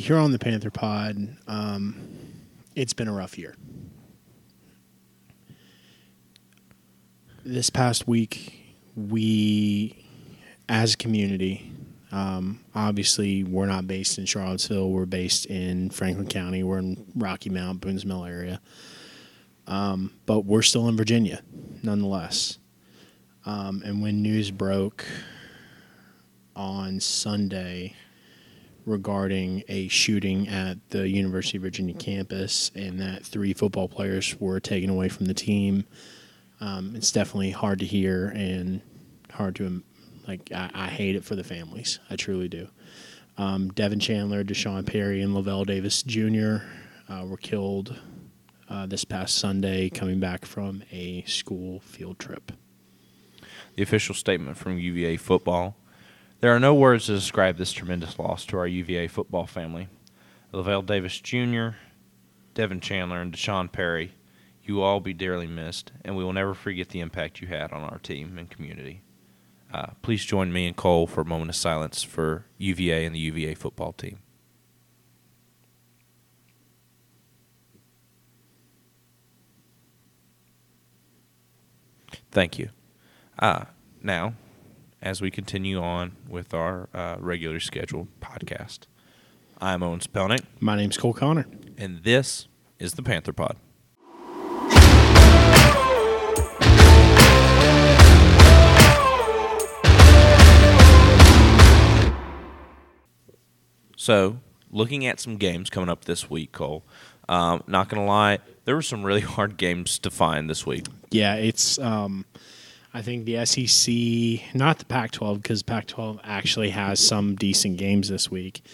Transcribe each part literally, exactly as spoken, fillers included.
here on the Panther Pod, um, it's been a rough year. This past week, we, as a community, um, obviously we're not based in Charlottesville. We're based in Franklin County. We're in Rocky Mount, Boone's Mill area. Um, but we're still in Virginia, nonetheless. Um, and when news broke on Sunday regarding a shooting at the University of Virginia campus and that three football players were taken away from the team, Um, it's definitely hard to hear and hard to, like, I, I hate it for the families. I truly do. Um, Devin Chandler, Deshaun Perry, and Lavelle Davis Junior Uh, were killed uh, this past Sunday coming back from a school field trip. The official statement from U V A football: there are no words to describe this tremendous loss to our U V A football family. Lavelle Davis Junior, Devin Chandler, and Deshaun Perry, you will all be dearly missed, and we will never forget the impact you had on our team and community. Uh, please join me and Cole for a moment of silence for U V A and the U V A football team. Thank you. Uh, now, as we continue on with our uh, regularly scheduled podcast, I'm Owen Spelnick. My name's Cole Connor. And this is the Panther Pod. So, looking at some games coming up this week, Cole, um, not going to lie, there were some really hard games to find this week. Yeah, it's um, I think the S E C, not the Pac twelve, because Pac twelve actually has some decent games this week.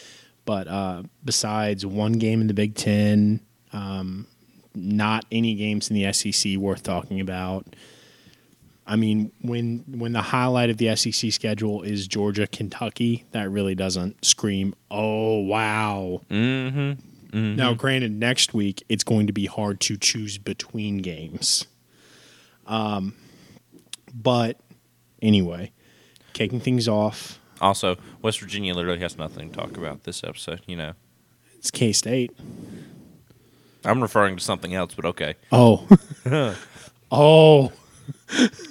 But uh, besides one game in the Big Ten, um, not any games in the S E C worth talking about. I mean, when when the highlight of the S E C schedule is Georgia, Kentucky, that really doesn't scream, oh, wow. Mm-hmm. Mm-hmm. Now, granted, next week it's going to be hard to choose between games. Um, but anyway, kicking things off. Also, West Virginia literally has nothing to talk about this episode, you know. It's K-State. I'm referring to something else, but okay. Oh. oh.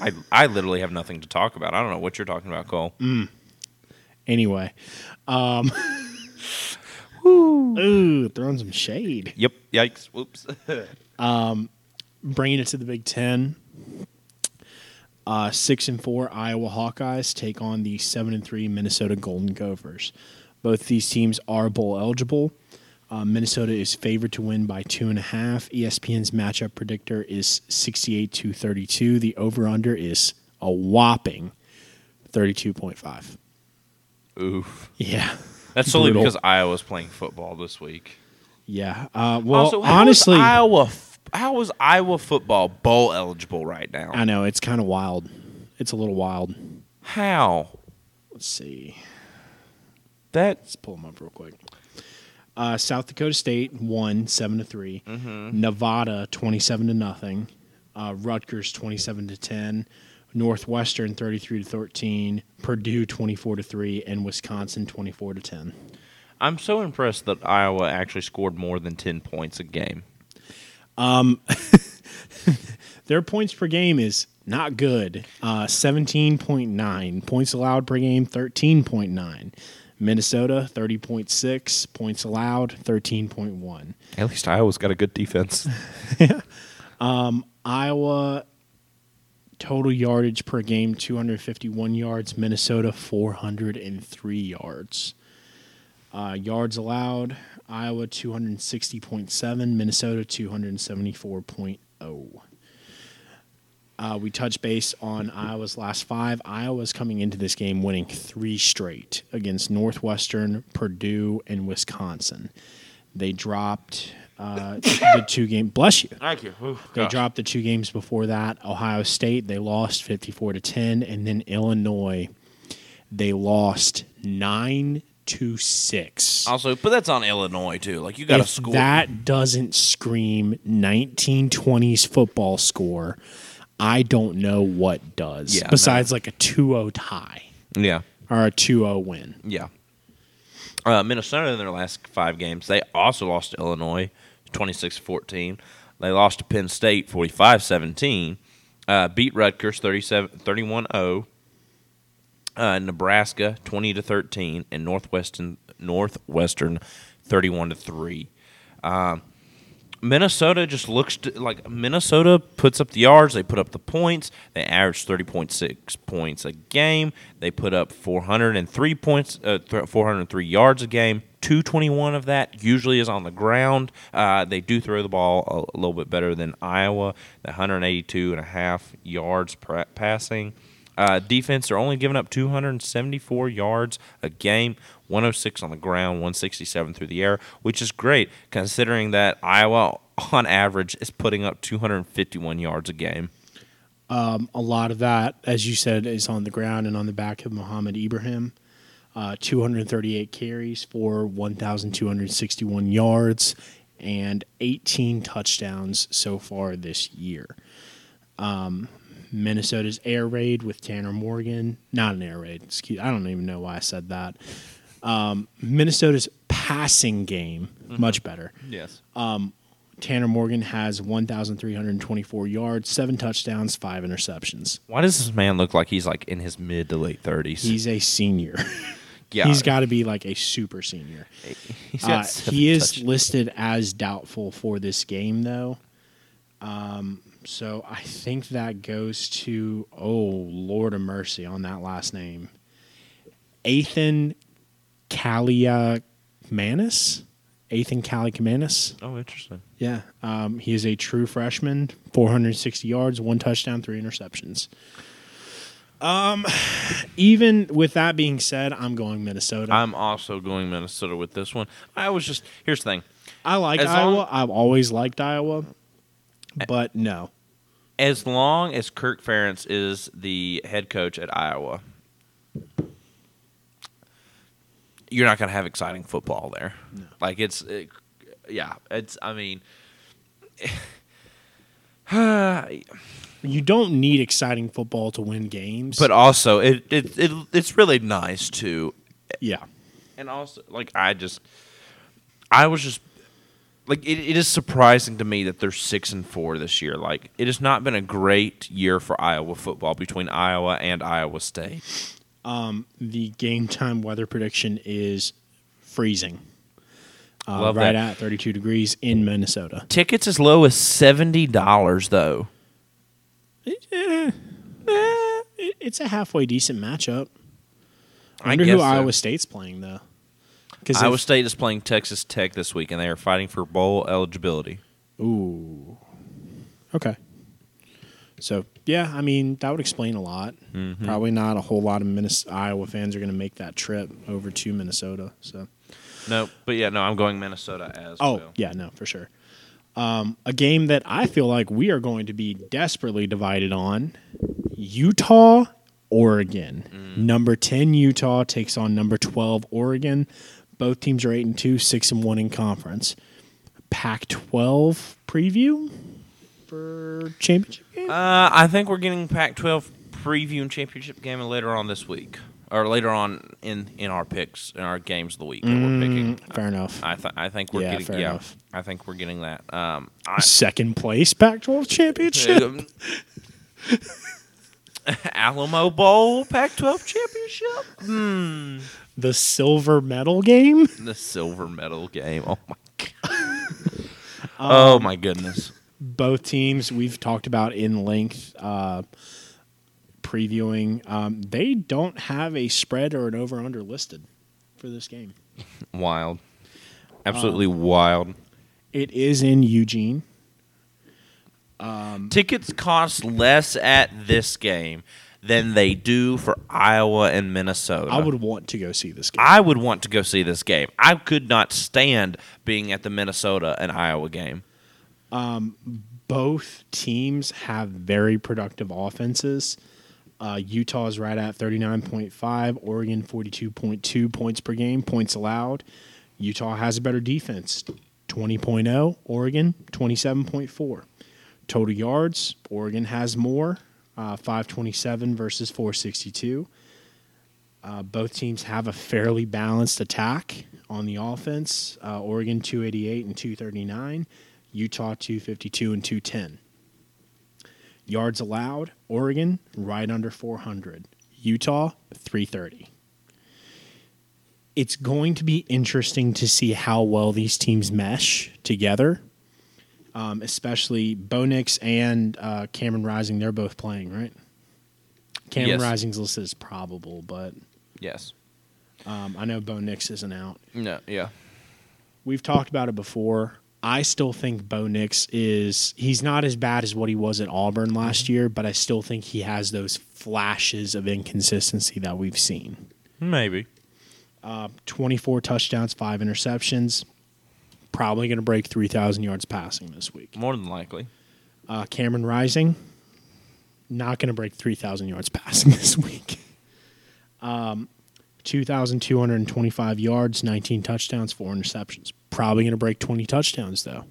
I I literally have nothing to talk about. I don't know what you're talking about, Cole. Mm. Anyway. Um, woo, ooh, throwing some shade. Yep. Yikes. Whoops. um, bringing it to the Big Ten. Uh, six and four Iowa Hawkeyes take on the seven and three Minnesota Golden Gophers. Both these teams are bowl eligible. Uh, Minnesota is favored to win by two and a half. E S P N's matchup predictor is sixty-eight to thirty-two. The over-under is a whopping thirty-two point five. Oof. Yeah. That's solely because Iowa's playing football this week. Yeah. Uh, well, also, how honestly, is Iowa, how is Iowa football bowl eligible right now? I know. It's kind of wild. It's a little wild. How? Let's see. That, let's pull them up real quick. Uh, South Dakota State won seven to three. Mm-hmm. Nevada twenty-seven to nothing. Uh, Rutgers twenty-seven to ten. Northwestern thirty-three to thirteen. Purdue twenty-four to three, and Wisconsin twenty-four to ten. I'm so impressed that Iowa actually scored more than ten points a game. Um, their points per game is not good. Uh, seventeen point nine points allowed per game. Thirteen point nine. Minnesota, thirty point six. Points allowed, thirteen point one. At least Iowa's got a good defense. yeah. um, Iowa, total yardage per game, two hundred fifty-one yards. Minnesota, four hundred three yards. Uh, yards allowed, Iowa, two hundred sixty point seven. Minnesota, two hundred seventy-four point oh. Uh, we touch base on Iowa's last five. Iowa's coming into this game winning three straight against Northwestern, Purdue, and Wisconsin. They dropped uh, the two games. Bless you. Thank you. Ooh, they gosh. dropped the two games before that. Ohio State, they lost fifty-four to ten. And then Illinois, they lost nine to six. Also, but that's on Illinois, too. Like, you got to score. That doesn't scream nineteen twenties football score. I don't know what does, yeah, besides no. like a two oh tie. Yeah. Or a two oh win. Yeah. Uh, Minnesota in their last five games, they also lost to Illinois twenty-six fourteen. They lost to Penn State forty-five seventeen. Uh, beat Rutgers thirty-seven, thirty-one oh. Uh, Nebraska twenty to thirteen, and Northwestern Northwestern thirty-one to three. Um, Minnesota just looks to, like Minnesota puts up the yards, they put up the points, they average thirty point six points a game, they put up four hundred three points, uh, four hundred three yards a game. two twenty-one of that usually is on the ground. Uh, they do throw the ball a little bit better than Iowa, the one hundred eighty-two and a half yards passing. Uh, defense, they're only giving up two hundred seventy-four yards a game, one oh six on the ground, one sixty-seven through the air, which is great considering that Iowa, on average, is putting up two hundred fifty-one yards a game. Um, a lot of that, as you said, is on the ground and on the back of Muhammad Ibrahim. Uh, two hundred thirty-eight carries for one thousand two hundred sixty-one yards and eighteen touchdowns so far this year. Um Minnesota's air raid with Tanner Morgan. Not an air raid. Excuse. I don't even know why I said that. Um, Minnesota's passing game, mm-hmm. much better. Yes. Um, Tanner Morgan has one thousand three hundred twenty-four yards, seven touchdowns, five interceptions. Why does this man look like he's like in his mid to late thirties? He's a senior. Yeah. He's got to be like a super senior. He's got uh, seven he is touchdowns. Listed as doubtful for this game, though. Um. So I think that goes to, oh, Lord of mercy on that last name, Ethan Kaliakmanis. Ethan Kaliakmanis. Oh, interesting. Yeah. Um, he is a true freshman, four hundred sixty yards, one touchdown, three interceptions. Um, even with that being said, I'm going Minnesota. I'm also going Minnesota with this one. I was just – here's the thing. I like As Iowa. Long- I've always liked Iowa. But no. As long as Kirk Ferentz is the head coach at Iowa, you're not going to have exciting football there. No. Like it's, it, yeah, it's. I mean, you don't need exciting football to win games. But also, it it, it it's really nice to. Yeah. And also, like I just, I was just. Like it, it is surprising to me that they're six and four this year. Like it has not been a great year for Iowa football between Iowa and Iowa State. Um, the game time weather prediction is freezing. Uh, Love right that. At thirty-two degrees in Minnesota. Tickets as low as seventy dollars though. It, uh, it's a halfway decent matchup. I wonder I who so. Iowa State's playing though. Iowa if, State is playing Texas Tech this week, and they are fighting for bowl eligibility. Ooh. Okay. So, yeah, I mean, that would explain a lot. Mm-hmm. Probably not a whole lot of Minnesota, Iowa fans are going to make that trip over to Minnesota. So, no, but, yeah, no, I'm going Minnesota as oh, well. Oh, yeah, no, for sure. Um, a game that I feel like we are going to be desperately divided on, Utah, Oregon. Mm. Number ten, Utah, takes on number twelve, Oregon. Both teams are eight and two, six and one in conference. Pac twelve preview for championship game. Uh, I think we're getting Pac twelve preview and championship game later on this week, or later on in, in our picks in our games of the week that mm, we're picking. Fair enough. I th- I think we're yeah, getting fair yeah, enough. I think we're getting that. Um, I, Second place Pac twelve championship. Alamo Bowl Pac twelve championship. Hmm. The silver medal game? The silver medal game. Oh, my God. um, oh, my goodness. Both teams we've talked about in length uh, previewing. Um, they don't have a spread or an over-under listed for this game. Wild. Absolutely um, wild. It is in Eugene. Um, Tickets cost less at this game than they do for Iowa and Minnesota. I would want to go see this game. I would want to go see this game. I could not stand being at the Minnesota and Iowa game. Um, both teams have very productive offenses. Uh, Utah is right at thirty-nine point five, Oregon forty-two point two points per game, points allowed. Utah has a better defense, twenty point oh, Oregon twenty-seven point four. Total yards, Oregon has more, uh, five twenty-seven versus four sixty-two. Uh, both teams have a fairly balanced attack on the offense. Uh, Oregon two eighty-eight and two thirty-nine, Utah two fifty-two and two ten. Yards allowed, Oregon right under four hundred, Utah three thirty. It's going to be interesting to see how well these teams mesh together, um, especially Bo Nix and uh, Cameron Rising. They're both playing, right? Cameron yes. Rising's listed as probable, but... Yes. Um, I know Bo Nix isn't out. No, yeah. We've talked about it before. I still think Bo Nix is... He's not as bad as what he was at Auburn last year, but I still think he has those flashes of inconsistency that we've seen. Maybe. Uh, twenty-four touchdowns, five interceptions. Probably going to break three thousand yards passing this week. More than likely. Uh, Cameron Rising... Not going to break three thousand yards passing this week. Um, two thousand two hundred twenty-five yards, nineteen touchdowns, four interceptions. Probably going to break twenty touchdowns, though.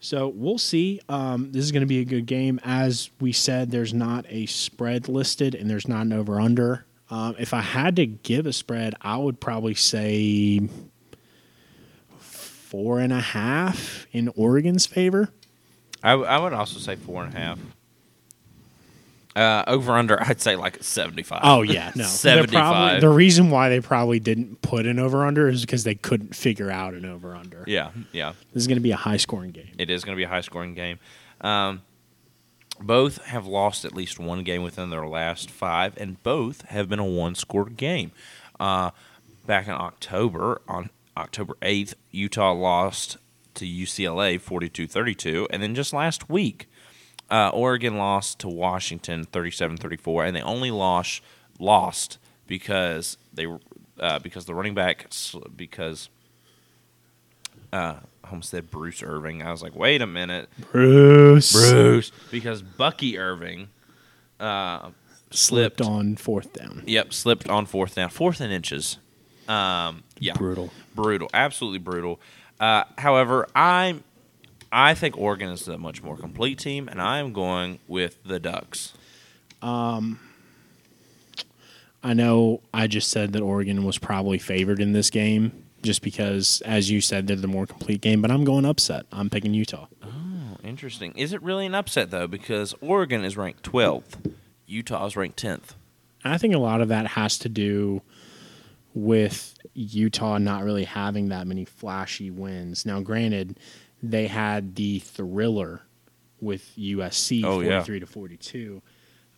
So we'll see. Um, this is going to be a good game. As we said, there's not a spread listed, and there's not an over-under. Um, if I had to give a spread, I would probably say four and a half in Oregon's favor. I, w- I would also say four and a half. Uh, over under, I'd say like seventy-five. Oh yeah, no, seventy-five. Probably, the reason why they probably didn't put an over under is because they couldn't figure out an over under. Yeah, yeah. This is going to be a high scoring game. It is going to be a high scoring game. Um, both have lost at least one game within their last five, and both have been a one score game. Uh, back in October, on October eighth, Utah lost to U C L A forty-two thirty-two, and then just last week. Uh, Oregon lost to Washington thirty-seven thirty-four, and they only lost lost because they uh, because the running back because uh, I almost said Bruce Irving. I was like, wait a minute, Bruce, Bruce, because Bucky Irving uh, slipped, slipped on fourth down. Yep, slipped on fourth down, fourth and inches. Um, yeah, brutal, brutal, absolutely brutal. Uh, however, I'm. I think Oregon is a much more complete team, and I'm going with the Ducks. Um, I know I just said that Oregon was probably favored in this game just because, as you said, they're the more complete game, but I'm going upset. I'm picking Utah. Oh, interesting. Is it really an upset, though? Because Oregon is ranked twelfth. Utah is ranked tenth. I think a lot of that has to do with Utah not really having that many flashy wins. Now, granted... They had the thriller with U S C, oh, forty-three yeah. to forty-two.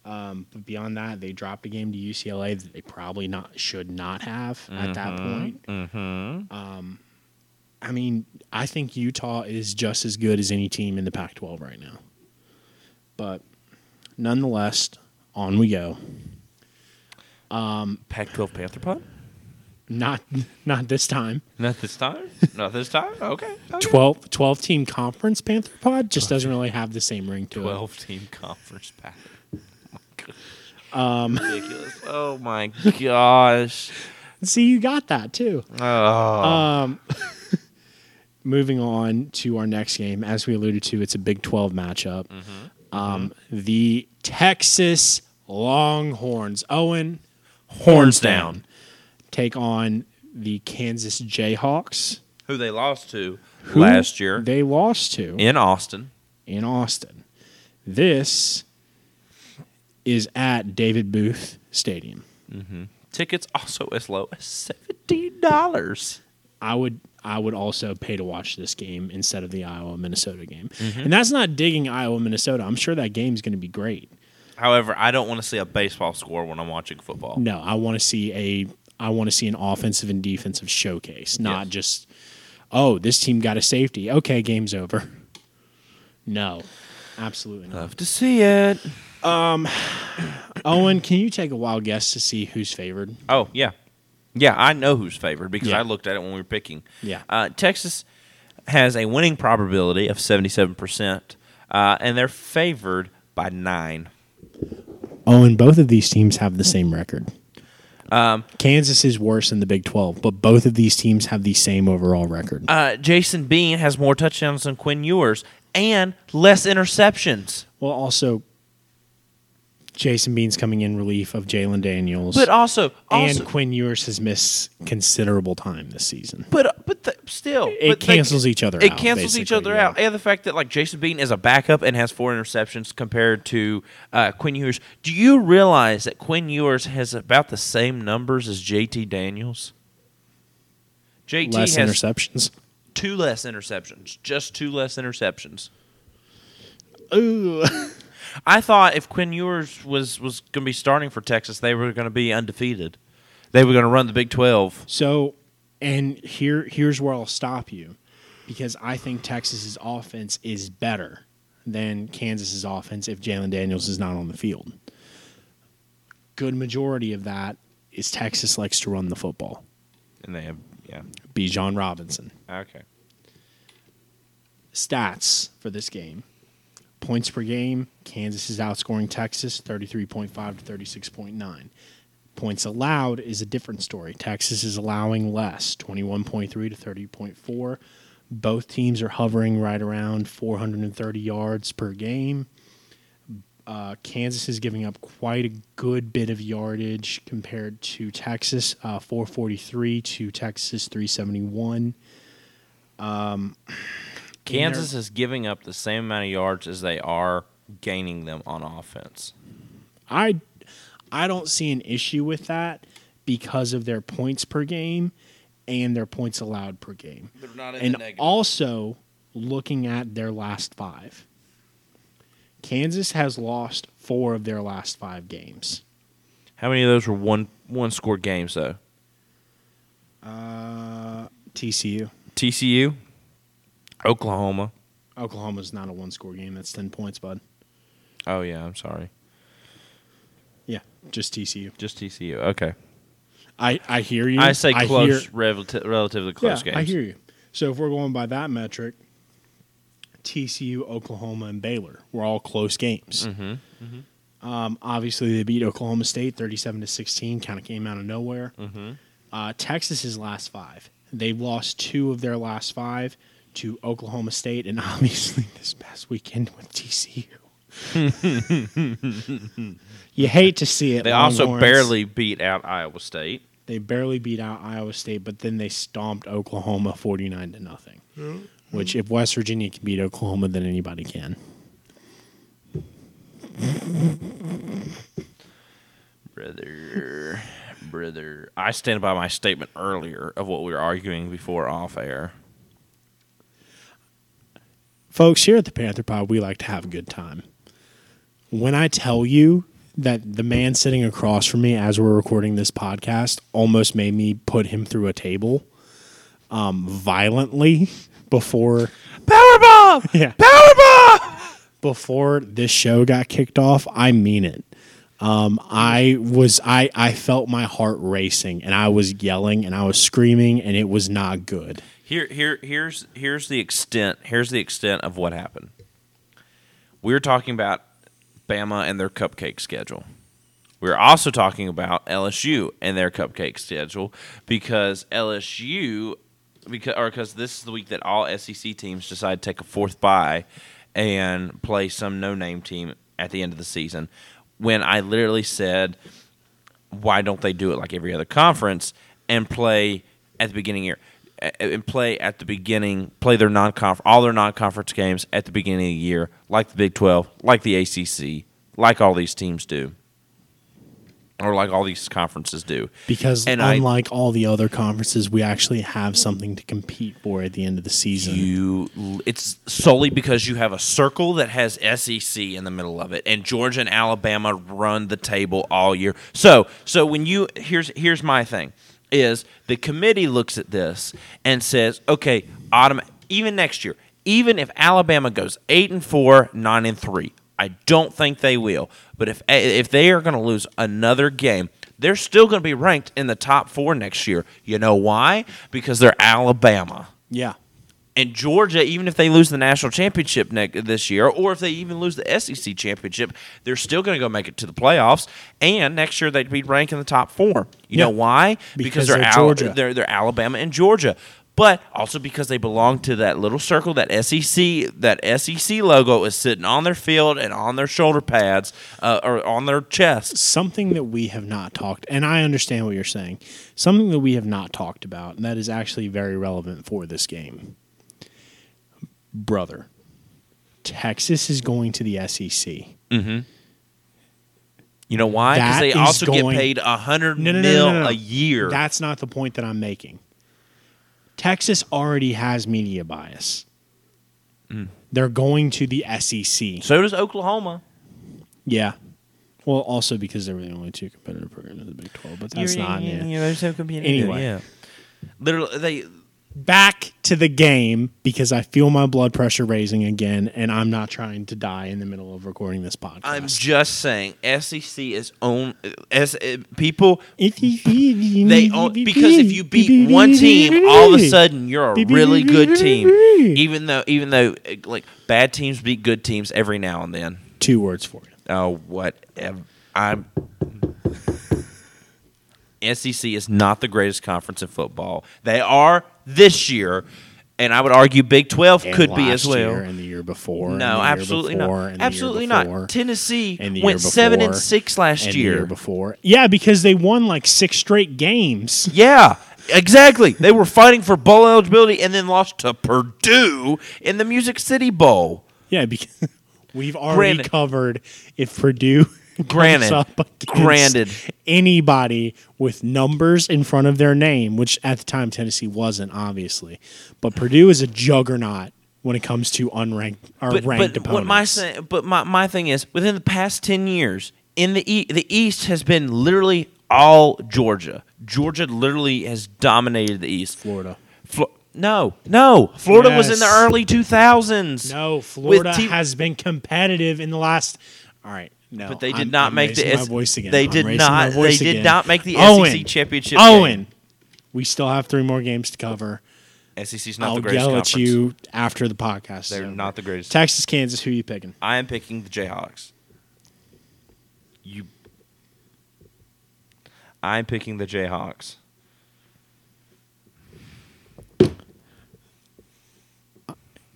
Um, but beyond that, they dropped a game to U C L A that they probably not should not have mm-hmm. at that point. Mm-hmm. Um, I mean, I think Utah is just as good as any team in the Pac twelve right now. But nonetheless, on we go. Um, Pac twelve Panther Pod? Not not this time. Not this time? Not this time? Okay. okay. twelve, twelve-team conference Panther Pod just doesn't really have the same ring to twelve it. twelve-team conference Panther. Oh, my gosh. Um, ridiculous. Oh, my gosh. See, you got that, too. Oh. Um, moving on to our next game. As we alluded to, it's a Big twelve matchup. Mm-hmm. Um, mm-hmm. The Texas Longhorns. Owen, horns down. down. Take on the Kansas Jayhawks. Who they lost to who last year. They lost to. In Austin. In Austin. This is at David Booth Stadium. Mm-hmm. Tickets also as low as seventeen dollars. I would I would also pay to watch this game instead of the Iowa-Minnesota game. Mm-hmm. And that's not digging Iowa-Minnesota. I'm sure that game's going to be great. However, I don't want to see a baseball score when I'm watching football. No, I want to see a... I want to see an offensive and defensive showcase, not yes. just, oh, this team got a safety. Okay, game's over. No, absolutely not. Love to see it. Um, Owen, can you take a wild guess to see who's favored? Oh, yeah. Yeah, I know who's favored because yeah. I looked at it when we were picking. Yeah. Uh, Texas has a winning probability of seventy-seven percent, uh, and they're favored by nine. Owen, both of these teams have the same record. Um, Kansas is worse than the Big twelve, but both of these teams have the same overall record. Uh, Jason Bean has more touchdowns than Quinn Ewers and less interceptions. Well, also, Jason Bean's coming in relief of Jalen Daniels. But also, also and Quinn Ewers has missed considerable time this season. But but the, still. It but cancels they, each other it out. It cancels each other yeah. out. And the fact that like Jason Bean is a backup and has four interceptions compared to uh, Quinn Ewers. Do you realize that Quinn Ewers has about the same numbers as J T Daniels? J T less has interceptions. Two less interceptions. Just two less interceptions. Ooh. I thought if Quinn Ewers was, was going to be starting for Texas, they were going to be undefeated. They were going to run the Big twelve. So, and here here's where I'll stop you, because I think Texas's offense is better than Kansas's offense if Jalen Daniels is not on the field. Good majority of that is Texas likes to run the football. And they have, yeah. Bijan Robinson. Okay. Stats for this game. Points per game, Kansas is outscoring Texas thirty-three point five to thirty-six point nine. Points allowed is a different story. Texas is allowing less, twenty-one point three to thirty point four. Both teams are hovering right around four hundred thirty yards per game. Uh, Kansas is giving up quite a good bit of yardage compared to Texas, uh, four forty-three to Texas three seventy-one. Um... Kansas is giving up the same amount of yards as they are gaining them on offense. I, I don't see an issue with that because of their points per game and their points allowed per game. They're not in the negative. And also looking at their last five. Kansas has lost four of their last five games. How many of those were one, one score games, though? Uh, T C U. T C U? Oklahoma. Oklahoma's not a one-score game. That's ten points, bud. Oh, yeah. I'm sorry. Yeah, just T C U. Just T C U. Okay. I, I hear you. I say close, I hear, relative, relatively close yeah, games. I hear you. So if we're going by that metric, T C U, Oklahoma, and Baylor were all close games. Mm-hmm. Mm-hmm. Um, obviously, they beat Oklahoma State thirty-seven to sixteen, kind of came out of nowhere. Mm-hmm. Uh, Texas's last five. They've lost two of their last five to Oklahoma State, and obviously this past weekend with T C U. You hate to see it. They Longhorns. also barely beat out Iowa State. They barely beat out Iowa State, but then they stomped Oklahoma forty-nine to nothing, mm-hmm. which if West Virginia can beat Oklahoma, then anybody can. Brother, brother. I stand by my statement earlier of what we were arguing before off air. Folks, here at the Panther Pod, we like to have a good time. When I tell you that the man sitting across from me as we're recording this podcast almost made me put him through a table um, violently before... Powerbomb! Yeah. Powerbomb! Before this show got kicked off, I mean it. Um, I was I, I felt my heart racing, and I was yelling, and I was screaming, and it was not good. Here, here, here's here's the extent. Here's the extent of what happened. We were talking about Bama and their cupcake schedule. We were also talking about L S U and their cupcake schedule because L S U, because or because this is the week that all S E C teams decide to take a fourth bye and play some no-name team at the end of the season. When I literally said, "Why don't they do it like every other conference and play at the beginning of the year?" and play at the beginning, play their non-conference, all their non-conference games at the beginning of the year, like the Big twelve, like the A C C, like all these teams do, or like all these conferences do. Because and unlike I, all the other conferences, we actually have something to compete for at the end of the season. You, it's solely because you have a circle that has S E C in the middle of it, and Georgia and Alabama run the table all year. So, so when you here's here's my thing. Is the committee looks at this and says, okay, autom- even next year, even if Alabama goes eight and four, nine and three, I don't think they will. But if if they are going to lose another game, they're still going to be ranked in the top four next year. You know why? Because they're Alabama. Yeah. And Georgia, even if they lose the national championship ne- this year, or if they even lose the S E C championship, they're still going to go make it to the playoffs. And next year they'd be ranked in the top four. You yeah. know why? Because, because they're, they're, Al- they're, they're Alabama and Georgia. but also because they belong to that little circle, that S E C, that S E C logo is sitting on their field and on their shoulder pads uh, or on their chest. Something that we have not talked, and I understand what you're saying, something that we have not talked about, and that is actually very relevant for this game. Brother, Texas is going to the S E C. Mm-hmm. You know why? Because they also going, get paid one hundred no, no, mil no, no, no, no. a year. That's not the point that I'm making. Texas already has media bias. Mm. They're going to the S E C. So does Oklahoma. Yeah. Well, also because they were the only two competitive programs in the Big twelve, but that's You're, not yeah, it. Yeah, there's no competitive. Anyway. Yeah. Literally, they... Back to the game, because I feel my blood pressure raising again, and I'm not trying to die in the middle of recording this podcast. I'm just saying, S E C is own as people. They own, because if you beat one team, all of a sudden you're a really good team. Even though, even though, like bad teams beat good teams every now and then. Two words for you. Oh, whatever. I'm. S E C is not the greatest conference in football. They are this year, and I would argue Big twelve and could be as well. Year and the year before. No, absolutely not. Absolutely not. Tennessee went seven and six last year. The year before. Yeah, because they won like six straight games. Yeah, exactly. They were fighting for bowl eligibility and then lost to Purdue in the Music City Bowl. Yeah, because we've already covered if Purdue. Granted, up granted, anybody with numbers in front of their name, which at the time Tennessee wasn't, obviously, but Purdue is a juggernaut when it comes to unranked or but, ranked but opponents. What my, but my my thing is, within the past ten years, in the e- the East has been literally all Georgia. Georgia literally has dominated the East. Florida. Flo- No, no. Florida yes. was in the early two thousands. No, Florida te- has been competitive in the last. All right. No, but they did I'm, not I'm make the S- voice again. They did not they again. did not make the Owen, S E C championship. Owen, game. We still have three more games to cover. S E C's not I'll the greatest conference. I'll yell at you after the podcast. They're so. not the greatest. Texas, Kansas, who are you picking? I am picking the Jayhawks. You I'm picking the Jayhawks.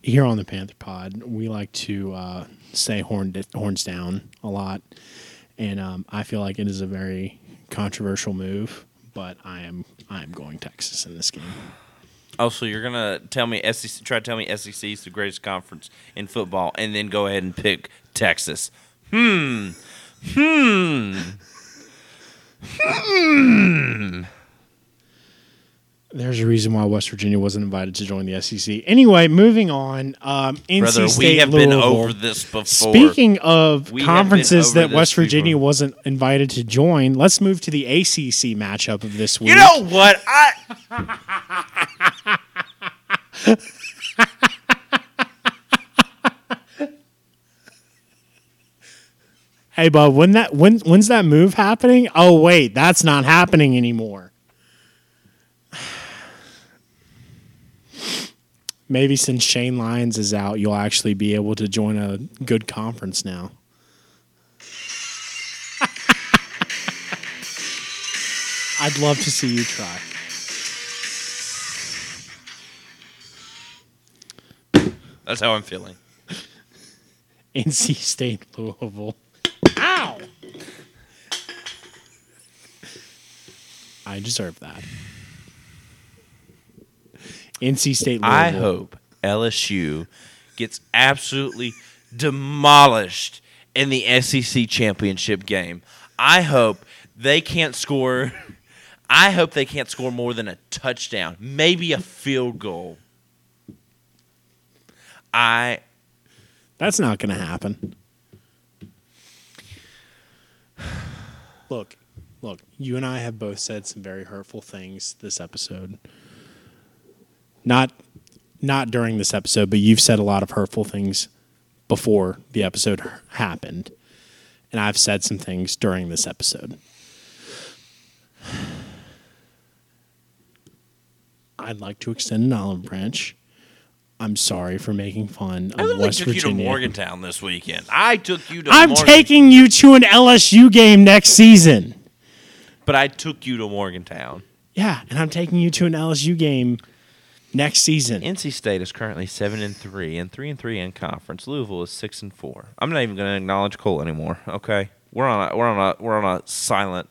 Here on the Panther Pod, we like to uh, say horn di- horns down a lot, and um, I feel like it is a very controversial move, but I am I am going Texas in this game. Oh, so you're going to tell me S E C, try to tell me S E C is the greatest conference in football, and then go ahead and pick Texas. Hmm. Hmm. Hmm. There's a reason why West Virginia wasn't invited to join the S E C. Anyway, moving on. Um, N C Brother, State, we have Louisville. Been over this before. Speaking of we conferences that West Virginia before. wasn't invited to join, let's move to the A C C matchup of this week. You know what? I. Hey, Bob, when that when when's that move happening? Oh, wait, that's not happening anymore. Maybe since Shane Lyons is out, you'll actually be able to join a good conference now. I'd love to see you try. That's how I'm feeling. N C State, Louisville. Ow! I deserve that. N C State Louisville. I hope L S U gets absolutely demolished in the S E C championship game. I hope they can't score. I hope they can't score more than a touchdown, maybe a field goal. I. That's not going to happen. Look, look, you and I have both said some very hurtful things this episode. Not not during this episode, but you've said a lot of hurtful things before the episode happened. And I've said some things during this episode. I'd like to extend an olive branch. I'm sorry for making fun of West Virginia. I took you to Morgantown this weekend. I took you to I'm Morgan- taking you to an L S U game next season. But I took you to Morgantown. Yeah, and I'm taking you to an L S U game next season. N C State is currently seven and three, and three and three in conference. Louisville is six and four. I'm not even going to acknowledge Cole anymore. Okay, we're on a we're on a we're on a silent.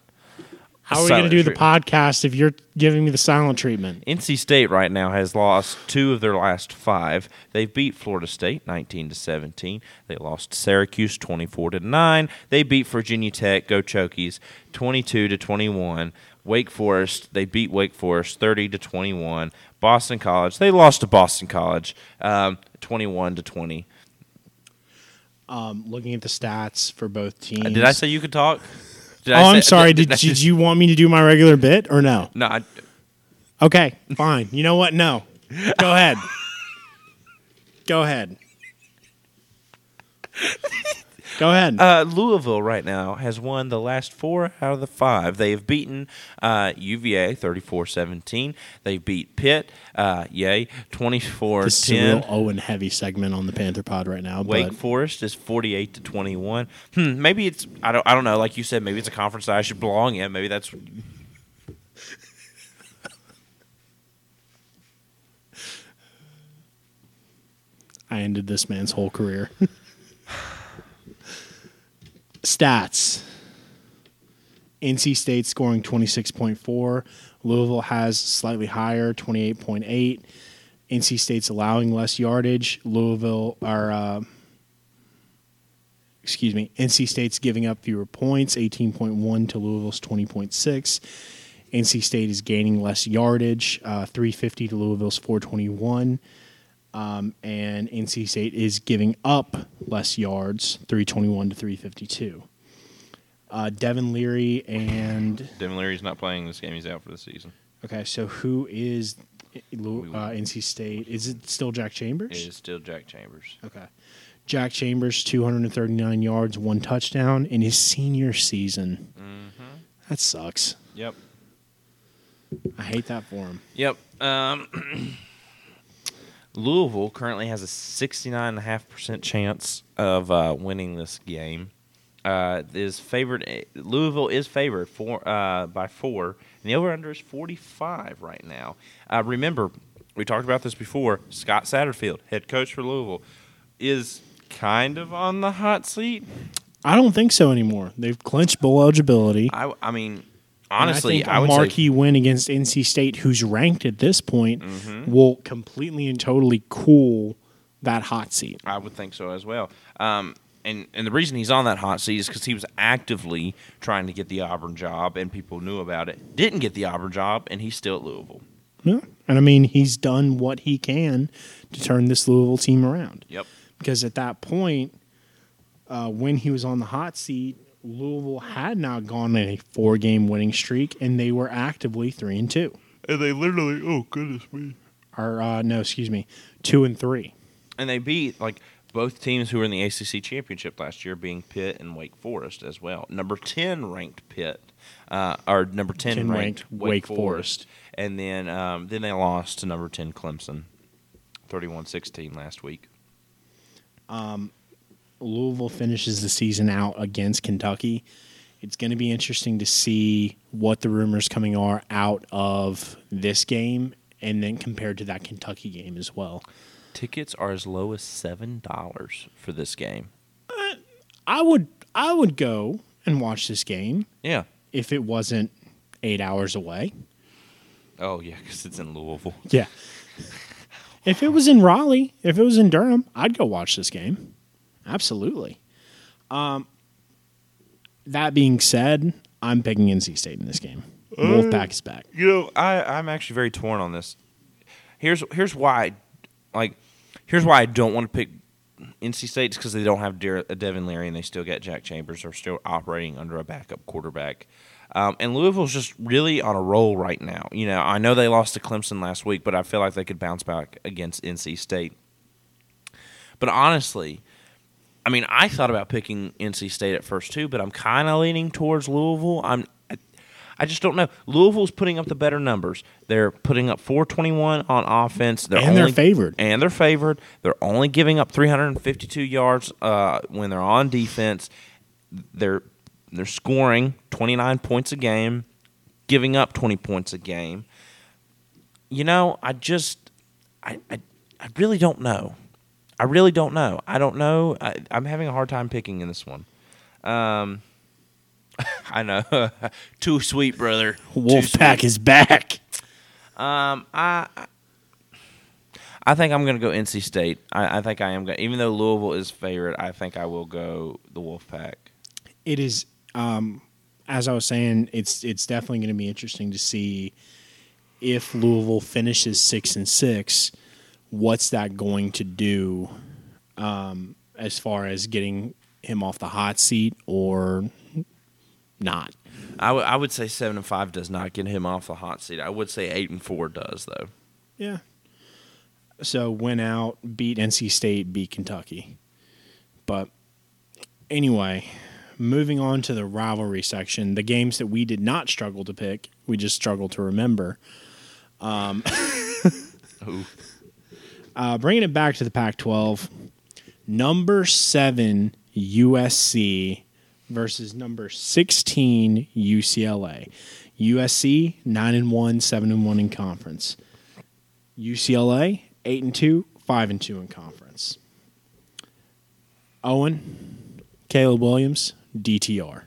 How are we going to do the podcast if you're giving me the silent treatment? N C State right now has lost two of their last five. They beat Florida State nineteen to seventeen. They lost Syracuse twenty-four to nine. They beat Virginia Tech, go Chokies, twenty-two to twenty-one. Wake Forest, they beat Wake Forest thirty to twenty-one. Boston College, they lost to Boston College um, twenty-one to twenty. Um, looking at the stats for both teams. Uh, did I say you could talk? Did oh, say, I'm sorry. Did, did, did, did you want me to do my regular bit or no? No. I, okay, fine. You know what? No. Go ahead. Go ahead. Go ahead. Uh, Louisville right now has won the last four out of the five. They have beaten uh, U V A thirty-four seventeen. They beat Pitt, uh, yay, twenty-four ten. This is a real Owen heavy segment on the Panther Pod right now. Wake but. Forest is forty-eight to twenty-one. Hmm, maybe it's I don't I don't know. Like you said, maybe it's a conference that I should belong in. Maybe that's. I ended this man's whole career. Stats. N C State scoring twenty-six point four. Louisville has slightly higher, twenty-eight point eight. N C State's allowing less yardage. Louisville are, uh, excuse me, N C State's giving up fewer points, eighteen point one to Louisville's twenty point six. N C State is gaining less yardage, uh, three fifty to Louisville's four twenty-one. Um, and N C State is giving up less yards, three twenty-one to three fifty-two. Uh, Devin Leary and... Devin Leary's not playing this game. He's out for the season. Okay, so who is uh, N C State? Is it still Jack Chambers? It is still Jack Chambers. Okay. Jack Chambers, two thirty-nine yards, one touchdown in his senior season. Mm-hmm. That sucks. Yep. I hate that for him. Yep. Um... Louisville currently has a sixty-nine point five percent chance of uh, winning this game. Uh, is favored Louisville is favored four, uh, by four, and the over-under is forty-five right now. Uh, remember, we talked about this before, Scott Satterfield, head coach for Louisville, is kind of on the hot seat. I don't think so anymore. They've clinched bowl eligibility. I, I mean... Honestly, and I think a I would marquee say, win against N C State, who's ranked at this point, mm-hmm. will completely and totally cool that hot seat. I would think so as well. Um, and, and the reason he's on that hot seat is because he was actively trying to get the Auburn job, and people knew about it. Didn't get the Auburn job, and he's still at Louisville. Yeah, and I mean, he's done what he can to turn this Louisville team around. Yep. Because at that point, uh, when he was on the hot seat, Louisville had not gone on a four-game winning streak, and they were actively three and two. And they literally, oh goodness me, or uh, no, excuse me, two and three. And they beat like both teams who were in the A C C championship last year, being Pitt and Wake Forest as well. Number ten ranked Pitt, uh, or number ten, 10 ranked, ranked Wake, Wake Forest. Forest, and then um, then they lost to number ten Clemson, thirty-one sixteen last week. Um. Louisville finishes the season out against Kentucky. It's going to be interesting to see what the rumors coming are out of this game and then compared to that Kentucky game as well. Tickets are as low as seven dollars for this game. Uh, I would I would go and watch this game. Yeah. If it wasn't eight hours away. Oh, yeah, because it's in Louisville. Yeah. If it was in Raleigh, if it was in Durham, I'd go watch this game. Absolutely. Um, that being said, I'm picking N C State in this game. Uh, Wolfpack is back. You know, I, I'm actually very torn on this. Here's here's why, like, here's why I don't want to pick N C State. It's because they don't have De- Devin Leary and they still got Jack Chambers. They're still operating under a backup quarterback. Um, and Louisville's just really on a roll right now. You know, I know they lost to Clemson last week, but I feel like they could bounce back against N C State. But honestly. I mean, I thought about picking N C State at first, too, but I'm kind of leaning towards Louisville. I'm, I, I just don't know. Louisville's putting up the better numbers. They're putting up four twenty-one on offense. They're and only, they're favored. And they're favored. They're only giving up three fifty-two yards uh, when they're on defense. They're they're scoring twenty-nine points a game, giving up twenty points a game. You know, I just I, I, I really don't know. I really don't know. I don't know. I, I'm having a hard time picking in this one. Um, I know. Too sweet, brother. Wolfpack is back. Um, I I think I'm going to go N C State. I, I think I am going to. Even though Louisville is favorite, I think I will go the Wolfpack. It is, um, as I was saying, it's it's definitely going to be interesting to see if Louisville finishes six and six. What's that going to do um, as far as getting him off the hot seat or not? I, w- I would say seven and five does not get him off the hot seat. I would say eight and four does, though. Yeah. So win out, beat N C State, beat Kentucky. But anyway, moving on to the rivalry section, the games that we did not struggle to pick, we just struggled to remember. Um, Ooh. Uh, bringing it back to the Pac twelve, number seven U S C versus number sixteen U C L A. U S C nine and one, seven and one in conference. U C L A eight and two, five and two in conference. Owen, Caleb Williams, D T R.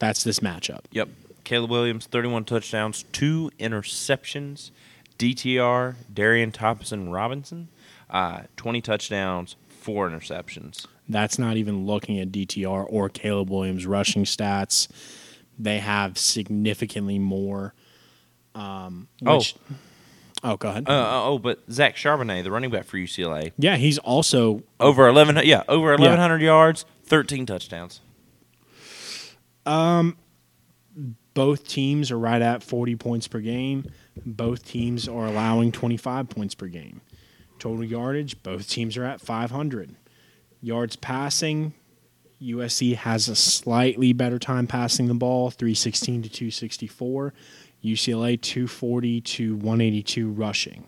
That's this matchup. Yep, Caleb Williams, thirty-one touchdowns, two interceptions. D T R, Darian Thompson Robinson, uh, twenty touchdowns, four interceptions. That's not even looking at D T R or Caleb Williams' rushing stats. They have significantly more. Um, which, oh. oh, go ahead. Uh, oh, but Zach Charbonnet, the running back for U C L A. Yeah, he's also. Over eleven, yeah, over eleven hundred yeah. yards, thirteen touchdowns. Um, both teams are right at forty points per game. Both teams are allowing twenty-five points per game. Total yardage, both teams are at five hundred. Yards passing, U S C has a slightly better time passing the ball, three sixteen to two sixty-four. U C L A, two forty to one eighty-two rushing.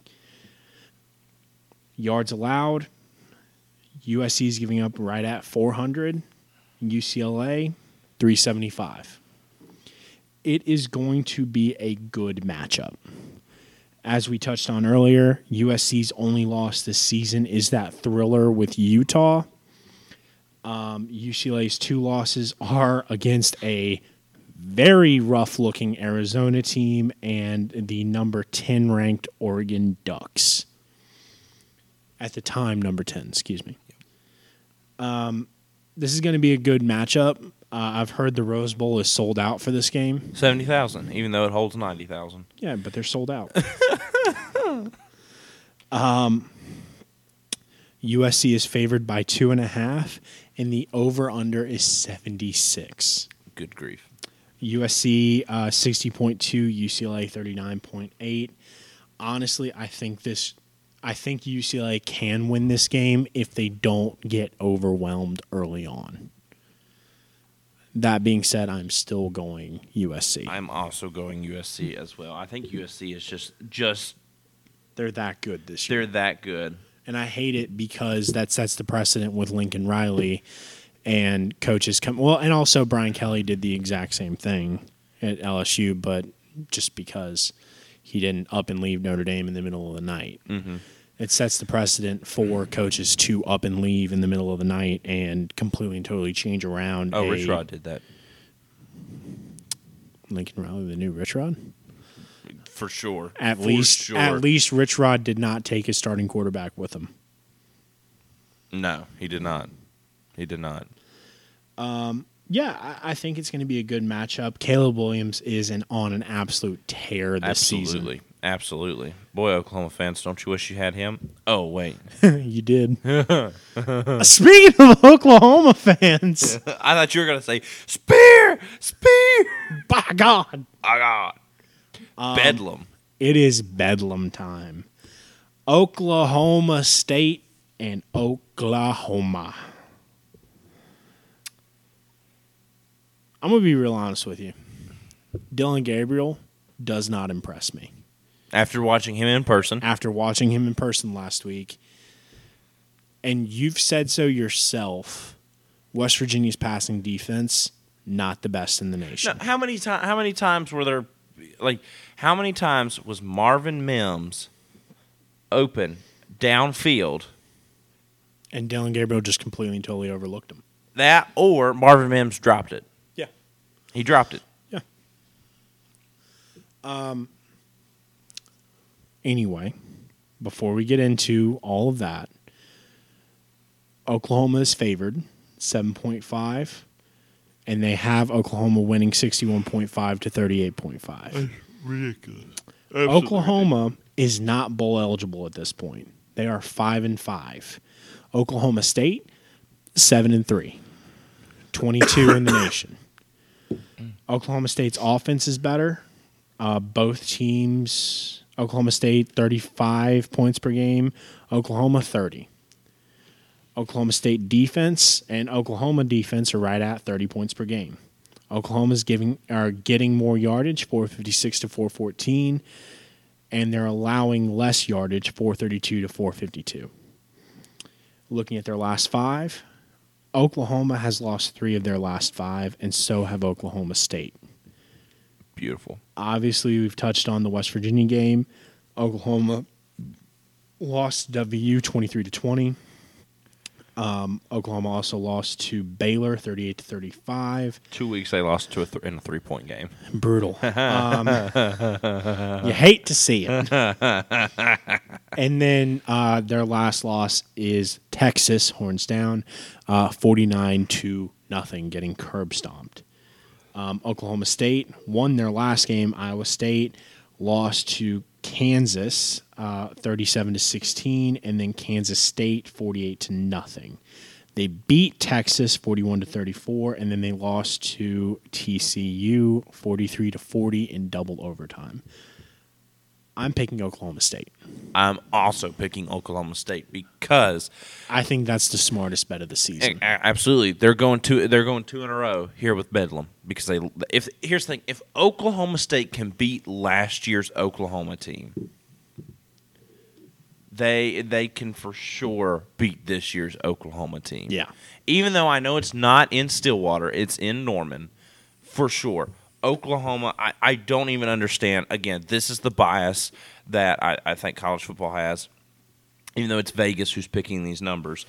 Yards allowed, U S C is giving up right at four hundred. U C L A, three seventy-five. It is going to be a good matchup. As we touched on earlier, U S C's only loss this season is that thriller with Utah. Um, U C L A's two losses are against a very rough-looking Arizona team and the number ten-ranked Oregon Ducks. At the time, number ten, excuse me. Um, this is going to be a good matchup. Uh, I've heard the Rose Bowl is sold out for this game. seventy thousand, even though it holds ninety thousand. Yeah, but they're sold out. um, U S C is favored by two and a half, and the over-under is seventy-six. Good grief. U S C uh, sixty point two, U C L A thirty-nine point eight. Honestly, I think this. I think U C L A can win this game if they don't get overwhelmed early on. That being said, I'm still going U S C. I'm also going U S C as well. I think U S C is just just they're that good this year. They're that good. And I hate it because that sets the precedent with Lincoln Riley and coaches come well, and also Brian Kelly did the exact same thing at L S U, but just because he didn't up and leave Notre Dame in the middle of the night. Mm-hmm. It sets the precedent for coaches to up and leave in the middle of the night and completely and totally change around. Oh, a, Rich Rod did that. Lincoln Riley, the new Rich Rod? For sure. At for least sure. At least Rich Rod did not take his starting quarterback with him. No, he did not. He did not. Um, yeah, I, I think it's going to be a good matchup. Caleb Williams is an, on an absolute tear this Absolutely. season. Absolutely. Absolutely. Boy, Oklahoma fans, don't you wish you had him? Oh, wait. You did. Speaking of Oklahoma fans. I thought you were going to say, Spear! Spear! By God. By God. Um, Bedlam. It is Bedlam time. Oklahoma State and Oklahoma. I'm going to be real honest with you. Dillon Gabriel does not impress me. After watching him in person. After watching him in person last week. And you've said so yourself, West Virginia's passing defense, not the best in the nation. Now, how many times? How many times were there, like, how many times was Marvin Mims open downfield. And Dillon Gabriel just completely and totally overlooked him. That or Marvin Mims dropped it. Yeah. He dropped it. Yeah. Um. Anyway, before we get into all of that, Oklahoma is favored, seven point five, and they have Oklahoma winning sixty-one point five to thirty-eight point five. That's ridiculous. Absolutely. Oklahoma is not bowl eligible at this point. They are five and five. Oklahoma State, seven and three, twenty-two in the nation. Oklahoma State's offense is better. Uh, both teams, Oklahoma State thirty-five points per game, Oklahoma thirty. Oklahoma State defense and Oklahoma defense are right at thirty points per game. Oklahoma's giving are getting more yardage, four fifty-six to four fourteen, and they're allowing less yardage, four thirty-two to four fifty-two. Looking at their last five, Oklahoma has lost three of their last five, and so have Oklahoma State. Beautiful. Obviously, we've touched on the West Virginia game. Oklahoma lost W twenty-three to twenty. Um, Oklahoma also lost to Baylor, thirty-eight to thirty-five. Two weeks they lost to a th- in a three-point game. Brutal. Um, you hate to see it. And then uh, their last loss is Texas, horns down, uh, forty-nine to nothing, getting curb stomped. Um, Oklahoma State won their last game. Iowa State lost to Kansas uh, thirty-seven to sixteen, and then Kansas State forty-eight to nothing. They beat Texas forty-one to thirty-four, and then they lost to T C U forty-three to forty in double overtime. I'm picking Oklahoma State. I'm also picking Oklahoma State because I think that's the smartest bet of the season. Absolutely, they're going two. They're going two in a row here with Bedlam because they. If here's the thing, if Oklahoma State can beat last year's Oklahoma team, they they can for sure beat this year's Oklahoma team. Yeah. Even though I know it's not in Stillwater, it's in Norman, for sure. Oklahoma, I, I don't even understand. Again, this is the bias that I, I think college football has, even though it's Vegas who's picking these numbers.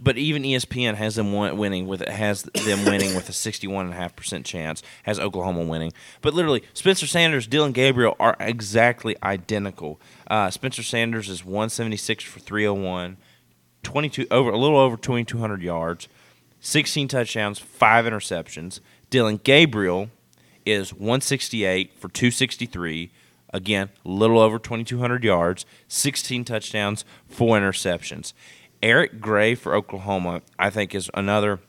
But even E S P N has them winning with has them winning with a sixty-one point five percent chance, has Oklahoma winning. But literally, Spencer Sanders, Dillon Gabriel are exactly identical. Uh, Spencer Sanders is one seventy-six for three oh one, twenty-two over a little over twenty-two hundred yards, sixteen touchdowns, five interceptions. Dillon Gabriel is one sixty-eight for two sixty-three, again, a little over twenty-two hundred yards, sixteen touchdowns, four interceptions. Eric Gray for Oklahoma, I think, is another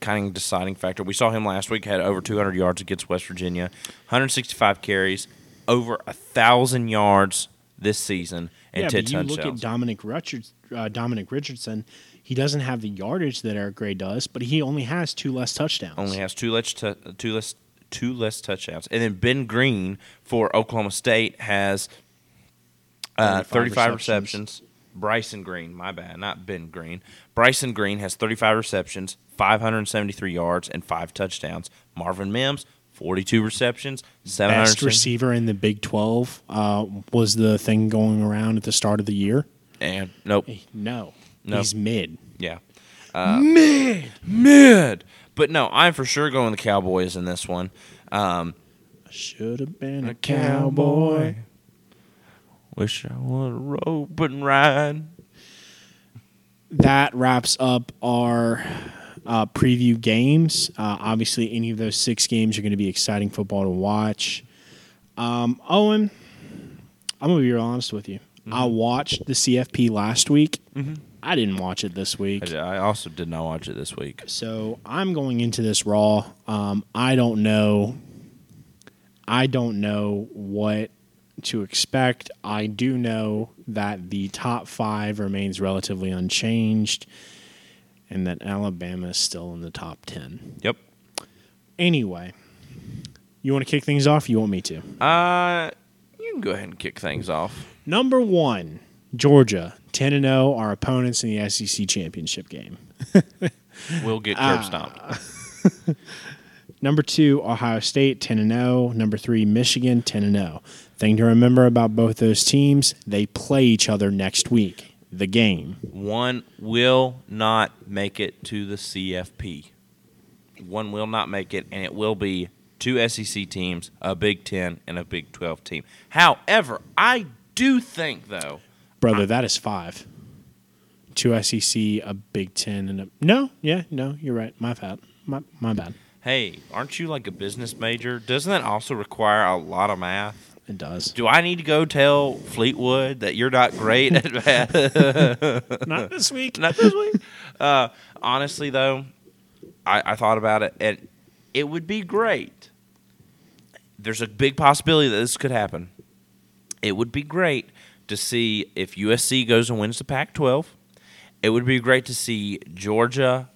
kind of deciding factor. We saw him last week, had over two hundred yards against West Virginia, one sixty-five carries, over one thousand yards this season, and yeah, ten but you touchdowns. Look at Dominic Richards, uh, Dominic Richardson. He doesn't have the yardage that Eric Gray does, but he only has two less touchdowns. Only has two less tu- two less two less touchdowns. And then Ben Green for Oklahoma State has uh, thirty-five receptions. receptions. Bryson Green, my bad, not Ben Green. Bryson Green has thirty-five receptions, five seventy-three yards, and five touchdowns. Marvin Mims, forty-two receptions, seven hundred. Best receiver in the Big twelve uh, was the thing going around at the start of the year. And nope. No. Nope. He's mid. Yeah. Uh, mid. Mid. But no, I'm for sure going the Cowboys in this one. Um, I should have been a cowboy. cowboy. Wish I would rope and ride. That wraps up our uh, preview games. Uh, obviously, any of those six games are going to be exciting football to watch. Um, Owen, I'm going to be real honest with you. Mm-hmm. I watched the C F P last week. Mm-hmm. I didn't watch it this week. I also did not watch it this week. So I'm going into this raw. Um, I don't know. I don't know what to expect. I do know that the top five remains relatively unchanged, and that Alabama is still in the top ten. Yep. Anyway, you want to kick things off? Or you want me to? Uh, you can go ahead and kick things off. Number one. Georgia, ten and oh, our opponents in the S E C championship game. We'll get curb stomped. Uh, number two, Ohio State, ten and oh. Number three, Michigan, ten and oh. Thing to remember about both those teams, they play each other next week, the game. One will not make it to the C F P. One will not make it, and it will be two S E C teams, a Big Ten, and a Big twelve team. However, I do think, though. Brother, I, that is five. Two S E C, a Big Ten, and a – no, yeah, no, you're right. My bad. My, my bad. Hey, aren't you like a business major? Doesn't that also require a lot of math? It does. Do I need to go tell Fleetwood that you're not great at math? Not this week. Not this week. Uh, honestly, though, I, I thought about it, and it would be great. There's a big possibility that this could happen. It would be great to see if U S C goes and wins the Pac twelve. It would be great to see Georgia,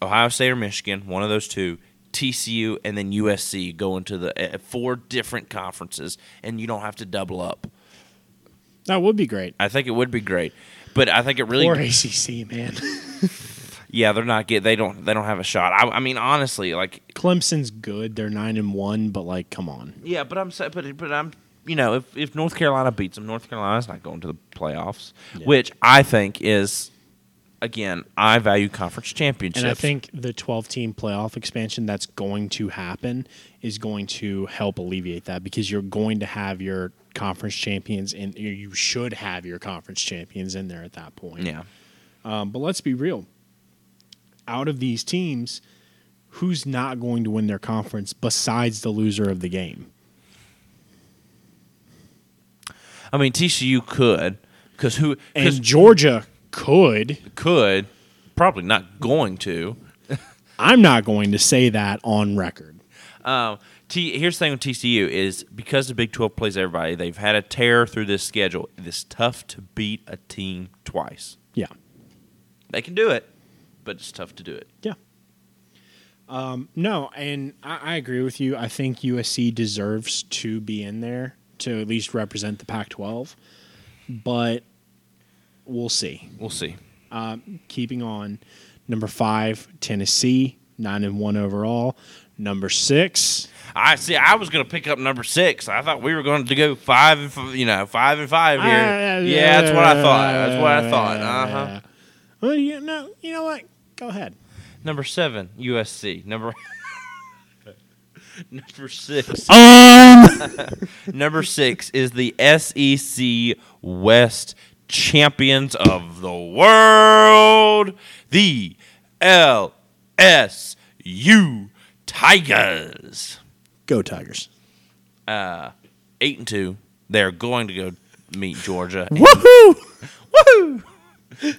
Ohio State, or Michigan, one of those two, T C U, and then U S C go into the uh, four different conferences, and you don't have to double up. That would be great. I think it would be great, but I think it really or A C C, man. Yeah, they're not get they don't they don't have a shot. I, I mean, honestly, like Clemson's good. They're nine and one, but like, come on. Yeah, but I'm but but I'm you know if if North Carolina beats them, North Carolina's not going to the playoffs, yeah. Which I think is. Again, I value conference championships. And I think the twelve-team playoff expansion that's going to happen is going to help alleviate that because you're going to have your conference champions, and you should have your conference champions in there at that point. Yeah. Um, but let's be real. Out of these teams, who's not going to win their conference besides the loser of the game? I mean, T C U could. 'Cause who, 'cause and Georgia Could. Could. Probably not going to. I'm not going to say that on record. Uh, T, here's the thing with T C U is because the Big twelve plays everybody, they've had a tear through this schedule. It's tough to beat a team twice. Yeah. They can do it, but it's tough to do it. Yeah. Um, no, and I, I agree with you. I think U S C deserves to be in there to at least represent the Pac twelve. But... We'll see. We'll see. Um, keeping on, number five, Tennessee, nine and one overall. Number six, I see. I was going to pick up number six. I thought we were going to go five and f- you know five and five here. Uh, yeah, that's what I thought. That's what I thought. Uh huh. Well, you know, you know what? Go ahead. Number seven, U S C. Number number six. Um. Number six is the S E C West. Champions of the world, the L S U Tigers. Go Tigers! Uh, eight and two. They're going to go meet Georgia. Woohoo! Woohoo!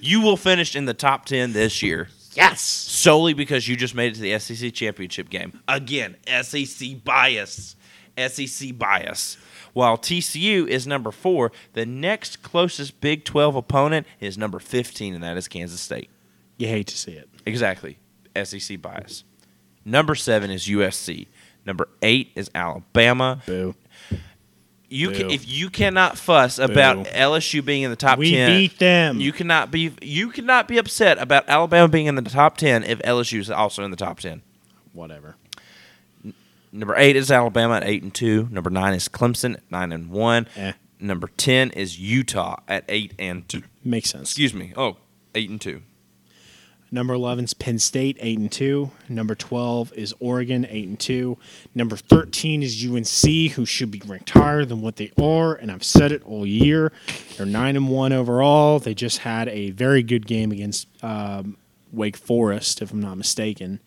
You will finish in the top ten this year. Yes, solely because you just made it to the S E C championship game again. S E C bias. S E C bias. While T C U is number four, the next closest Big twelve opponent is number fifteen, and that is Kansas State. You hate to see it. Exactly. S E C bias. Number seven is U S C. Number eight is Alabama. Boo. You Boo. Can, if you cannot fuss about Boo. L S U being in the top we ten, we beat them. You cannot be. You cannot be upset about Alabama being in the top ten if L S U is also in the top ten. Whatever. Number eight is Alabama at eight and two. Number nine is Clemson at nine and one. Eh. Number ten is Utah at eight and two. Makes sense. Excuse me. Oh, eight and two. Number eleven is Penn State, eight and two. Number twelve is Oregon, eight and two. Number thirteen is U N C, who should be ranked higher than what they are, and I've said it all year. They're nine and one overall. They just had a very good game against um, Wake Forest, if I'm not mistaken.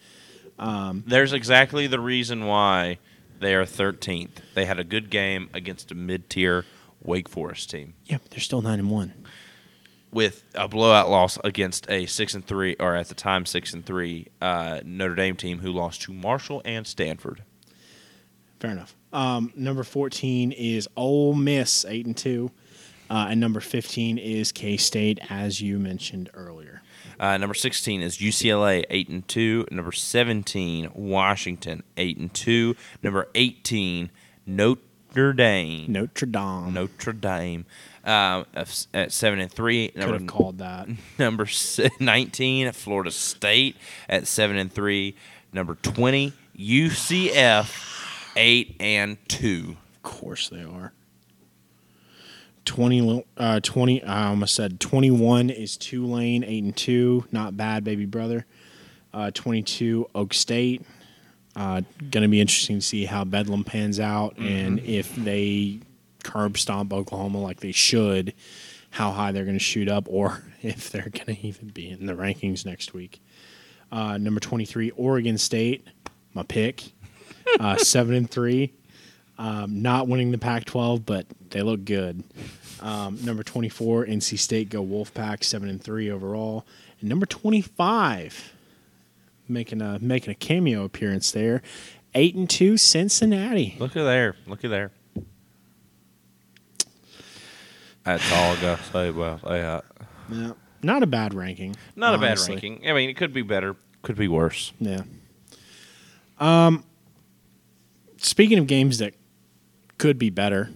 Um, There's exactly the reason why they are thirteenth. They had a good game against a mid-tier Wake Forest team. Yep, yeah, they're still nine and one, with a blowout loss against a six and three, or at the time six and three uh, Notre Dame team who lost to Marshall and Stanford. Fair enough. Um, number fourteen is Ole Miss, eight and two, uh, and number fifteen is K-State, as you mentioned earlier. Uh, number sixteen is U C L A, eight and two. Number seventeen, Washington, eight and two. Number eighteen, Notre Dame. Notre Dame. Notre Dame uh, at seven and three. Number, Could have called that. Number nineteen, Florida State at seven and three. Number twenty, U C F, eight and two. Of course they are. twenty, uh, twenty, I almost said twenty-one is Tulane, eight and two. Not bad, baby brother. Uh, twenty-two, Oak State. Uh, going to be interesting to see how Bedlam pans out, mm-hmm. and if they curb stomp Oklahoma like they should, how high they're going to shoot up, or if they're going to even be in the rankings next week. Uh, number twenty-three, Oregon State, my pick, uh, seven and three, um, not winning the Pac twelve, but they look good. Um, number twenty-four, N C State, go Wolfpack, seven and three overall. And number twenty-five, making a making a cameo appearance there, eight and two, Cincinnati. Look at there, look at there. That's all I gotta say about that. Yeah. Not a bad ranking. Not honestly. a bad ranking. I mean, it could be better. Could be worse. Yeah. Um. Speaking of games that could be better,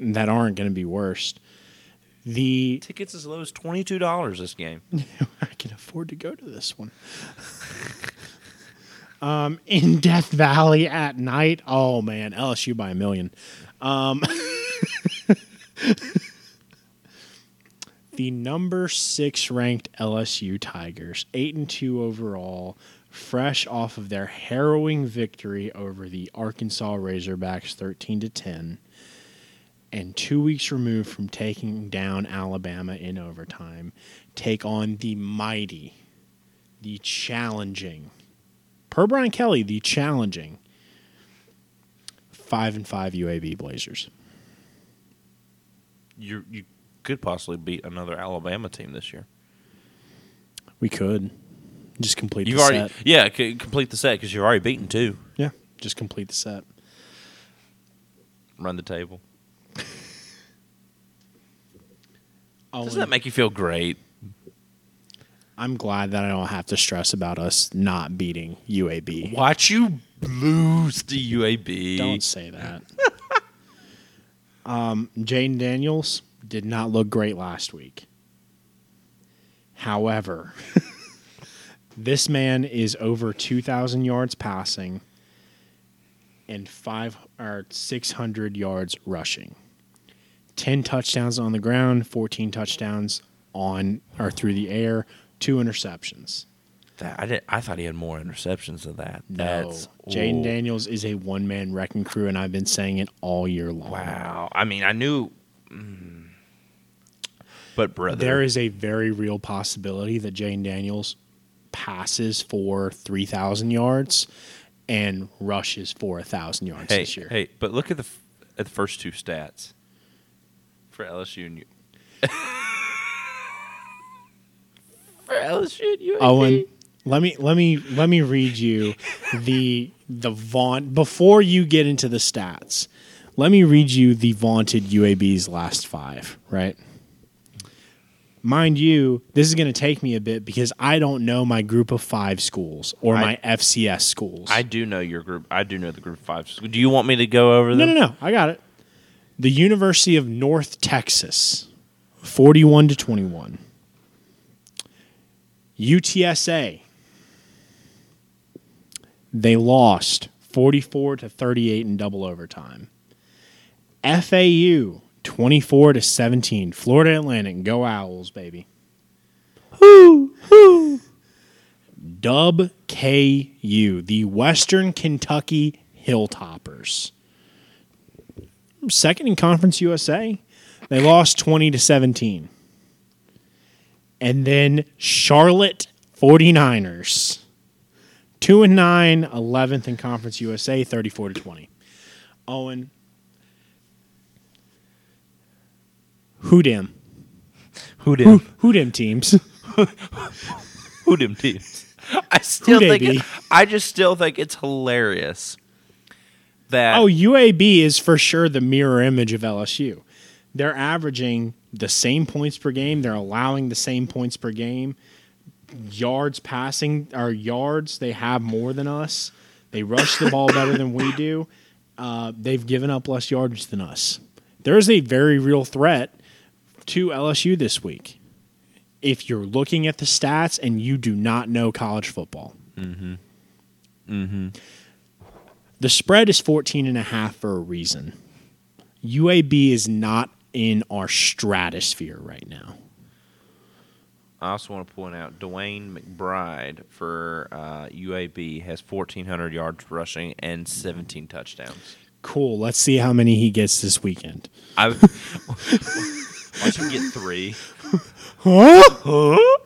that aren't going to be worse, the tickets as low as twenty-two dollars this game. I can afford to go to this one. um, in Death Valley at night. Oh man, L S U by a million. Um. The number six ranked L S U Tigers, eight and two overall, fresh off of their harrowing victory over the Arkansas Razorbacks, thirteen to ten, and two weeks removed from taking down Alabama in overtime, take on the mighty, the challenging, per Brian Kelly, the challenging five and five U A B Blazers. You you. Could possibly beat another Alabama team this year. We could just complete you've the already, set. Yeah, c- complete the set because you're already beaten two. Yeah, just complete the set. Run the table. Doesn't that make you feel great? I'm glad that I don't have to stress about us not beating U A B. Watch you lose to U A B. Don't say that. um, Jaden Daniels did not look great last week. However, this man is over two thousand yards passing and five or six hundred yards rushing. ten touchdowns on the ground, fourteen touchdowns on or through the air, two interceptions. That, I did, I thought he had more interceptions than that. No, Jaden Daniels is a one-man wrecking crew, and I've been saying it all year long. Wow. I mean, I knew... Mm. But brother, there is a very real possibility that Jaden Daniels passes for three thousand yards and rushes for a thousand yards hey, this year. Hey, but look at the f- at the first two stats for L S U and U- for L S U and U A B. Owen, let me let me let me read you the the vaunt before you get into the stats. Let me read you the vaunted U A B's last five, right? Mind you, this is going to take me a bit because I don't know my group of five schools or I, my F C S schools. I do know your group. I do know the group of five schools. Do you want me to go over them? No, no, no. I got it. The University of North Texas, forty-one to twenty-one. U T S A, they lost forty-four to thirty-eight in double overtime. F A U, twenty-four to seventeen. Florida Atlantic, go Owls, baby. Woo, woo. Dub K U, the Western Kentucky Hilltoppers. Second in Conference U S A. They lost twenty to seventeen. And then Charlotte 49ers. Two and nine, eleventh in Conference U S A, thirty-four to twenty. Owen, who dem? Who dem? Who, who dem teams? Who dem teams? I still think it, I just still think it's hilarious that oh U A B is for sure the mirror image of L S U. They're averaging the same points per game. They're allowing the same points per game. Yards passing, or yards, they have more than us. They rush the ball better than we do. Uh, they've given up less yards than us. There is a very real threat to L S U this week if you're looking at the stats and you do not know college football. Mm-hmm. Mm-hmm. The spread is fourteen and a half for a reason. U A B is not in our stratosphere right now. I also want to point out Dwayne McBride for uh, U A B has fourteen hundred yards rushing and seventeen touchdowns. Cool. Let's see how many he gets this weekend. I would, why don't you get three? Huh? Huh?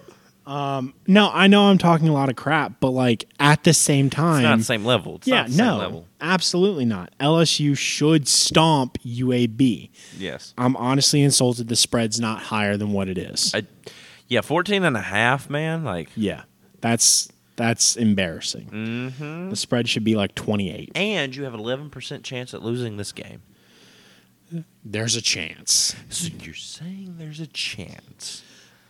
Um, no, I know I'm talking a lot of crap, but like at the same time, it's not the same level. It's yeah, not the no, same level. Absolutely not. L S U should stomp U A B. Yes, I'm honestly insulted. The spread's not higher than what it is. I, yeah, fourteen and a half, man. Like, yeah, that's that's embarrassing. Mm-hmm. The spread should be like twenty-eight, and you have an eleven percent chance at losing this game. There's a chance. So you're saying there's a chance?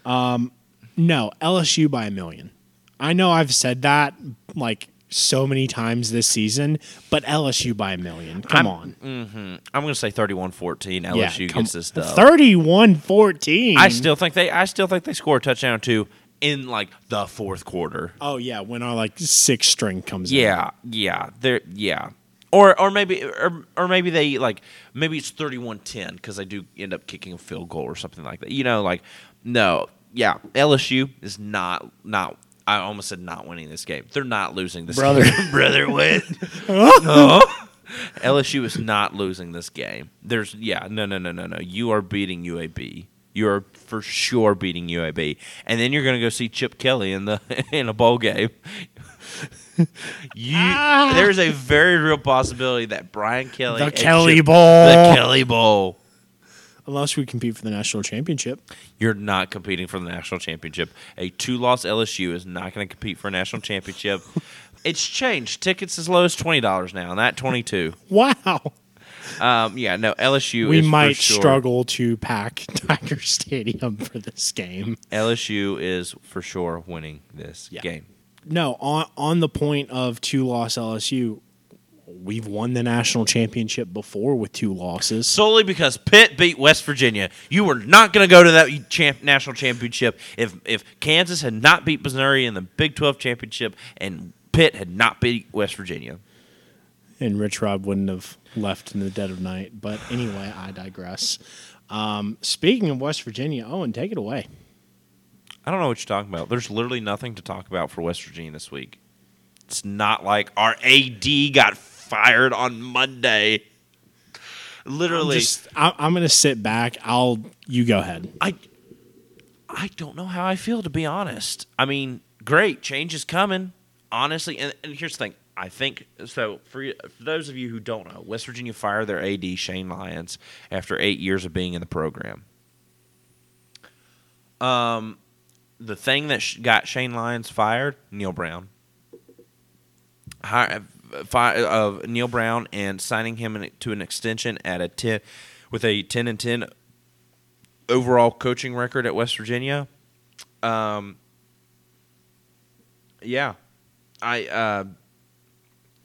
Um. No, L S U by a million. I know I've said that like so many times this season, but L S U by a million. Come I'm, on. Mm-hmm. I'm going to say thirty-one fourteen. L S U yeah, gets this dub. thirty-one fourteen. I still think they. I still think they score a touchdown too in like the fourth quarter. Oh yeah, when our like sixth string comes yeah, in. Yeah, yeah, yeah. Or or maybe or, or maybe they like maybe it's thirty-one ten because they do end up kicking a field goal or something like that. You know, like no. Yeah, L S U is not not. I almost said not winning this game. They're not losing this Brother. game. Brother, win. No. L S U is not losing this game. There's yeah, no, no, no, no, no. You are beating U A B. You are for sure beating U A B, and then you're gonna go see Chip Kelly in the in a bowl game. You, ah. There's a very real possibility that Brian Kelly the Kelly Chip, Bowl, the Kelly Bowl. Unless we compete for the national championship. You're not competing for the national championship. A two-loss L S U is not going to compete for a national championship. It's changed. Tickets as low as twenty dollars now, not twenty-two dollars. Wow. Um, yeah, no, L S U we is We might for sure. struggle to pack Tiger Stadium for this game. L S U is for sure winning this yeah. game. No, on, on the point of two-loss L S U, we've won the national championship before with two losses. Solely because Pitt beat West Virginia. You were not going to go to that champ- national championship if if Kansas had not beat Missouri in the Big twelve championship and Pitt had not beat West Virginia. And Rich Rod wouldn't have left in the dead of night. But anyway, I digress. Um, speaking of West Virginia, Owen, take it away. I don't know what you're talking about. There's literally nothing to talk about for West Virginia this week. It's not like our A D got fired on Monday. Literally, I'm, just, I, I'm gonna sit back. I'll you go ahead. I I don't know how I feel, to be honest. I mean, great change is coming, honestly. And, and here's the thing: I think so. For, for those of you who don't know, West Virginia fired their A D Shane Lyons after eight years of being in the program. Um, the thing that sh- got Shane Lyons fired: Neil Brown. Hi, of Neil Brown and signing him to an extension at a ten, with a ten and ten overall coaching record at West Virginia. Um, yeah, I uh,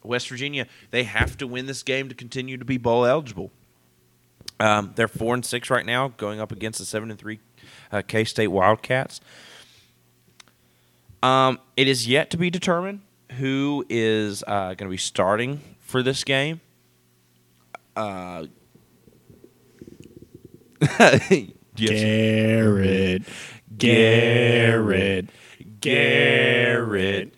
West Virginia, they have to win this game to continue to be bowl eligible. Um, they're four and six right now, going up against the seven and three uh, K-State Wildcats. Um, it is yet to be determined who is uh, going to be starting for this game. Uh, Garrett. Garrett. Garrett.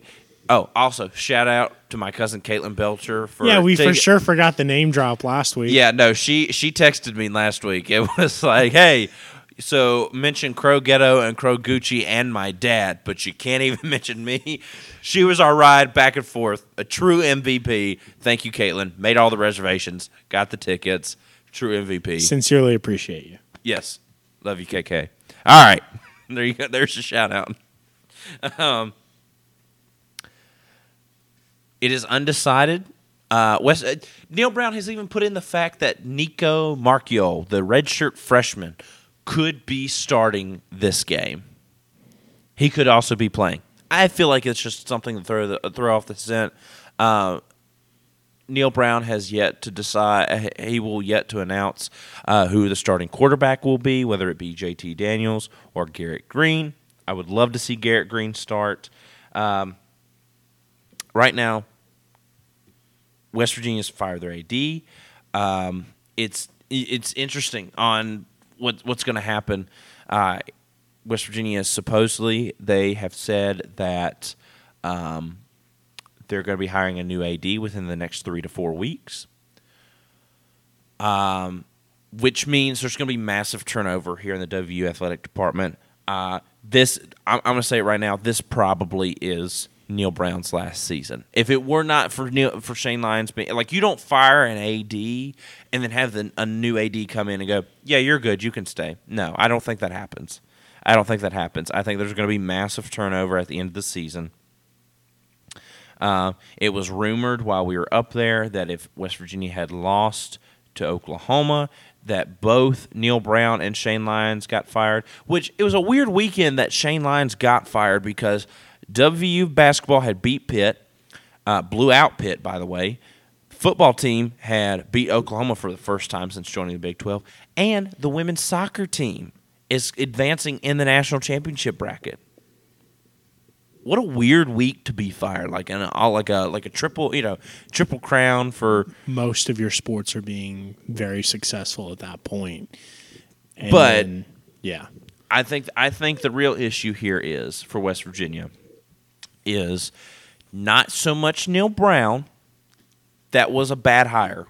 Oh, also, shout out to my cousin Caitlin Belcher. For yeah, we t- for sure forgot the name drop last week. Yeah, no, she, she texted me last week. It was like, hey... So mention Crow Ghetto and Crow Gucci and my dad, but she can't even mention me. She was our ride back and forth, a true M V P. Thank you, Caitlin. Made all the reservations, got the tickets. True M V P. Sincerely appreciate you. Yes, love you, K K. All right, there you go. There's your shout out. Um, it is undecided. Uh, West, uh, Neil Brown has even put in the fact that Nico Marchiol, the redshirt freshman, could be starting this game. He could also be playing. I feel like it's just something to throw the, throw off the scent. Uh, Neil Brown has yet to decide. He will yet to announce uh, who the starting quarterback will be, whether it be J T Daniels or Garrett Greene. I would love to see Garrett Greene start. Um, right now, West Virginia's fired their A D. Um, it's it's interesting on what what's going to happen. Uh, West Virginia, supposedly, they have said that um, they're going to be hiring a new A D within the next three to four weeks, um, which means there's going to be massive turnover here in the W V U athletic department. Uh, this, I'm, I'm going to say it right now, this probably is Neil Brown's last season. If it were not for Neil, for Shane Lyons, being, like, you don't fire an A D and then have the, a new A D come in and go, yeah, you're good, you can stay. No, I don't think that happens. I don't think that happens. I think there's going to be massive turnover at the end of the season. Uh, it was rumored while we were up there that if West Virginia had lost to Oklahoma, that both Neil Brown and Shane Lyons got fired, which it was a weird weekend that Shane Lyons got fired because W V U basketball had beat Pitt, uh, blew out Pitt, by the way. Football team had beat Oklahoma for the first time since joining the Big twelve. And the women's soccer team is advancing in the national championship bracket. What a weird week to be fired! Like an all, like a like a triple, you know, triple crown for most of your sports are being very successful at that point. And but then, yeah, I think I think the real issue here is for West Virginia is not so much Neil Brown. That was a bad hire.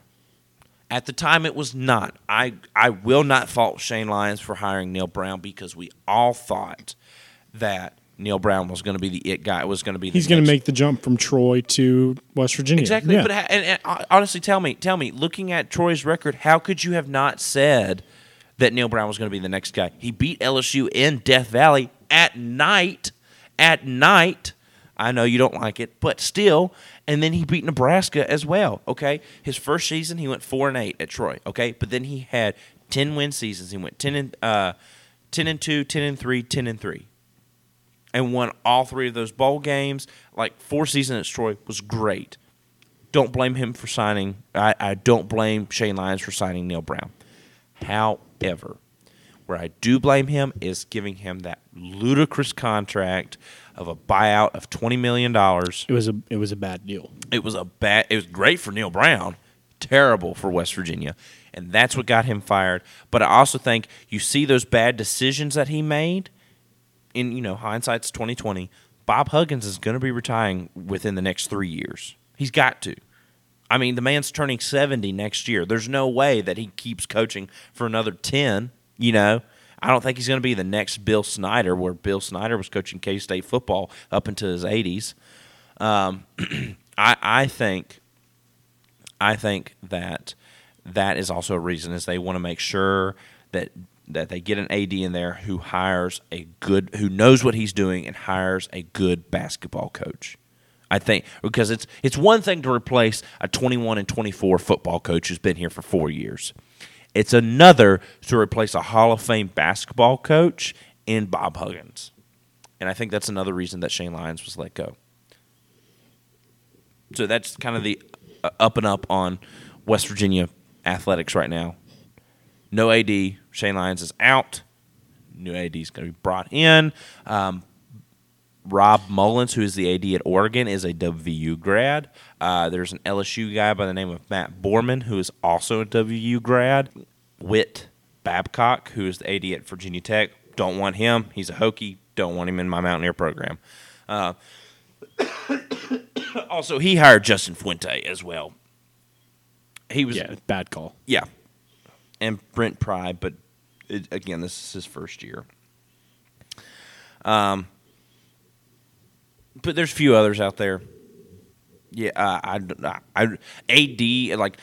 At the time, it was not. I I will not fault Shane Lyons for hiring Neil Brown because we all thought that Neil Brown was going to be the it guy. It was going to be the he's going to make the jump from Troy to West Virginia. Exactly. Yeah. But and, and honestly, tell me, tell me, looking at Troy's record, how could you have not said that Neil Brown was going to be the next guy? He beat L S U in Death Valley at night. At night, I know you don't like it, but still. And then he beat Nebraska as well. Okay, his first season he went four and eight at Troy. Okay, but then he had ten win seasons. He went ten and uh, ten and two, ten and three, ten and three. And won all three of those bowl games. Like, four seasons at Troy was great. Don't blame him for signing. I, I don't blame Shane Lyons for signing Neil Brown. However, where I do blame him is giving him that ludicrous contract of a buyout of twenty million dollars. It was a it was a bad deal. It was a bad. It was great for Neil Brown, terrible for West Virginia, and that's what got him fired. But I also think you see those bad decisions that he made. In, you know, hindsight's twenty twenty. Bob Huggins is going to be retiring within the next three years. He's got to. I mean, the man's turning seventy next year. There's no way that he keeps coaching for another ten. You know, I don't think he's going to be the next Bill Snyder, where Bill Snyder was coaching K-State football up into his eighties. Um, I, I think, I think that that is also a reason is they want to make sure that. that they get an A D in there who hires a good, who knows what he's doing and hires a good basketball coach. I think because it's it's one thing to replace a twenty-one and twenty-four football coach who's been here for four years. It's another to replace a Hall of Fame basketball coach in Bob Huggins. And I think that's another reason that Shane Lyons was let go. So that's kind of the up and up on West Virginia athletics right now. No A D, Shane Lyons is out. New A D is going to be brought in. Um, Rob Mullins, who is the A D at Oregon, is a W V U grad. Uh, there's an L S U guy by the name of Matt Borman, who is also a W V U grad. Whit Babcock, who is the A D at Virginia Tech. Don't want him. He's a Hokie. Don't want him in my Mountaineer program. Uh, also, he hired Justin Fuente as well. He was yeah, bad call. Yeah. And Brent Pry, but it, again, this is his first year. Um, but there's a few others out there. Yeah, uh, I, I, A D like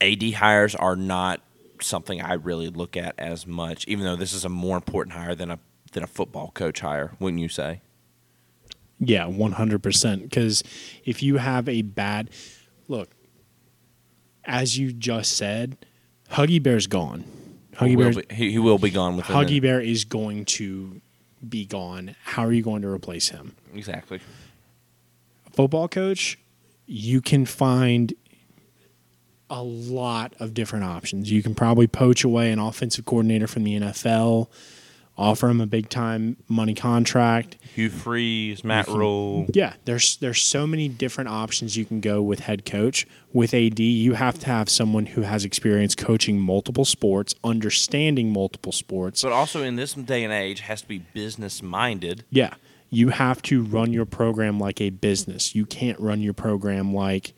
A D hires are not something I really look at as much, even though this is a more important hire than a than a football coach hire, wouldn't you say? Yeah, one hundred percent. Because if you have a bad look, as you just said. Huggy Bear's gone. Huggy Bear, be, he, he will be gone. With Huggy Bear is going to be gone. How are you going to replace him? Exactly. Football coach, you can find a lot of different options. You can probably poach away an offensive coordinator from the N F L offer him a big-time money contract. Hugh Freeze, Matt Rhule. Yeah, there's there's so many different options you can go with head coach. With A D, you have to have someone who has experience coaching multiple sports, understanding multiple sports. But also in this day and age, has to be business-minded. Yeah, you have to run your program like a business. You can't run your program like,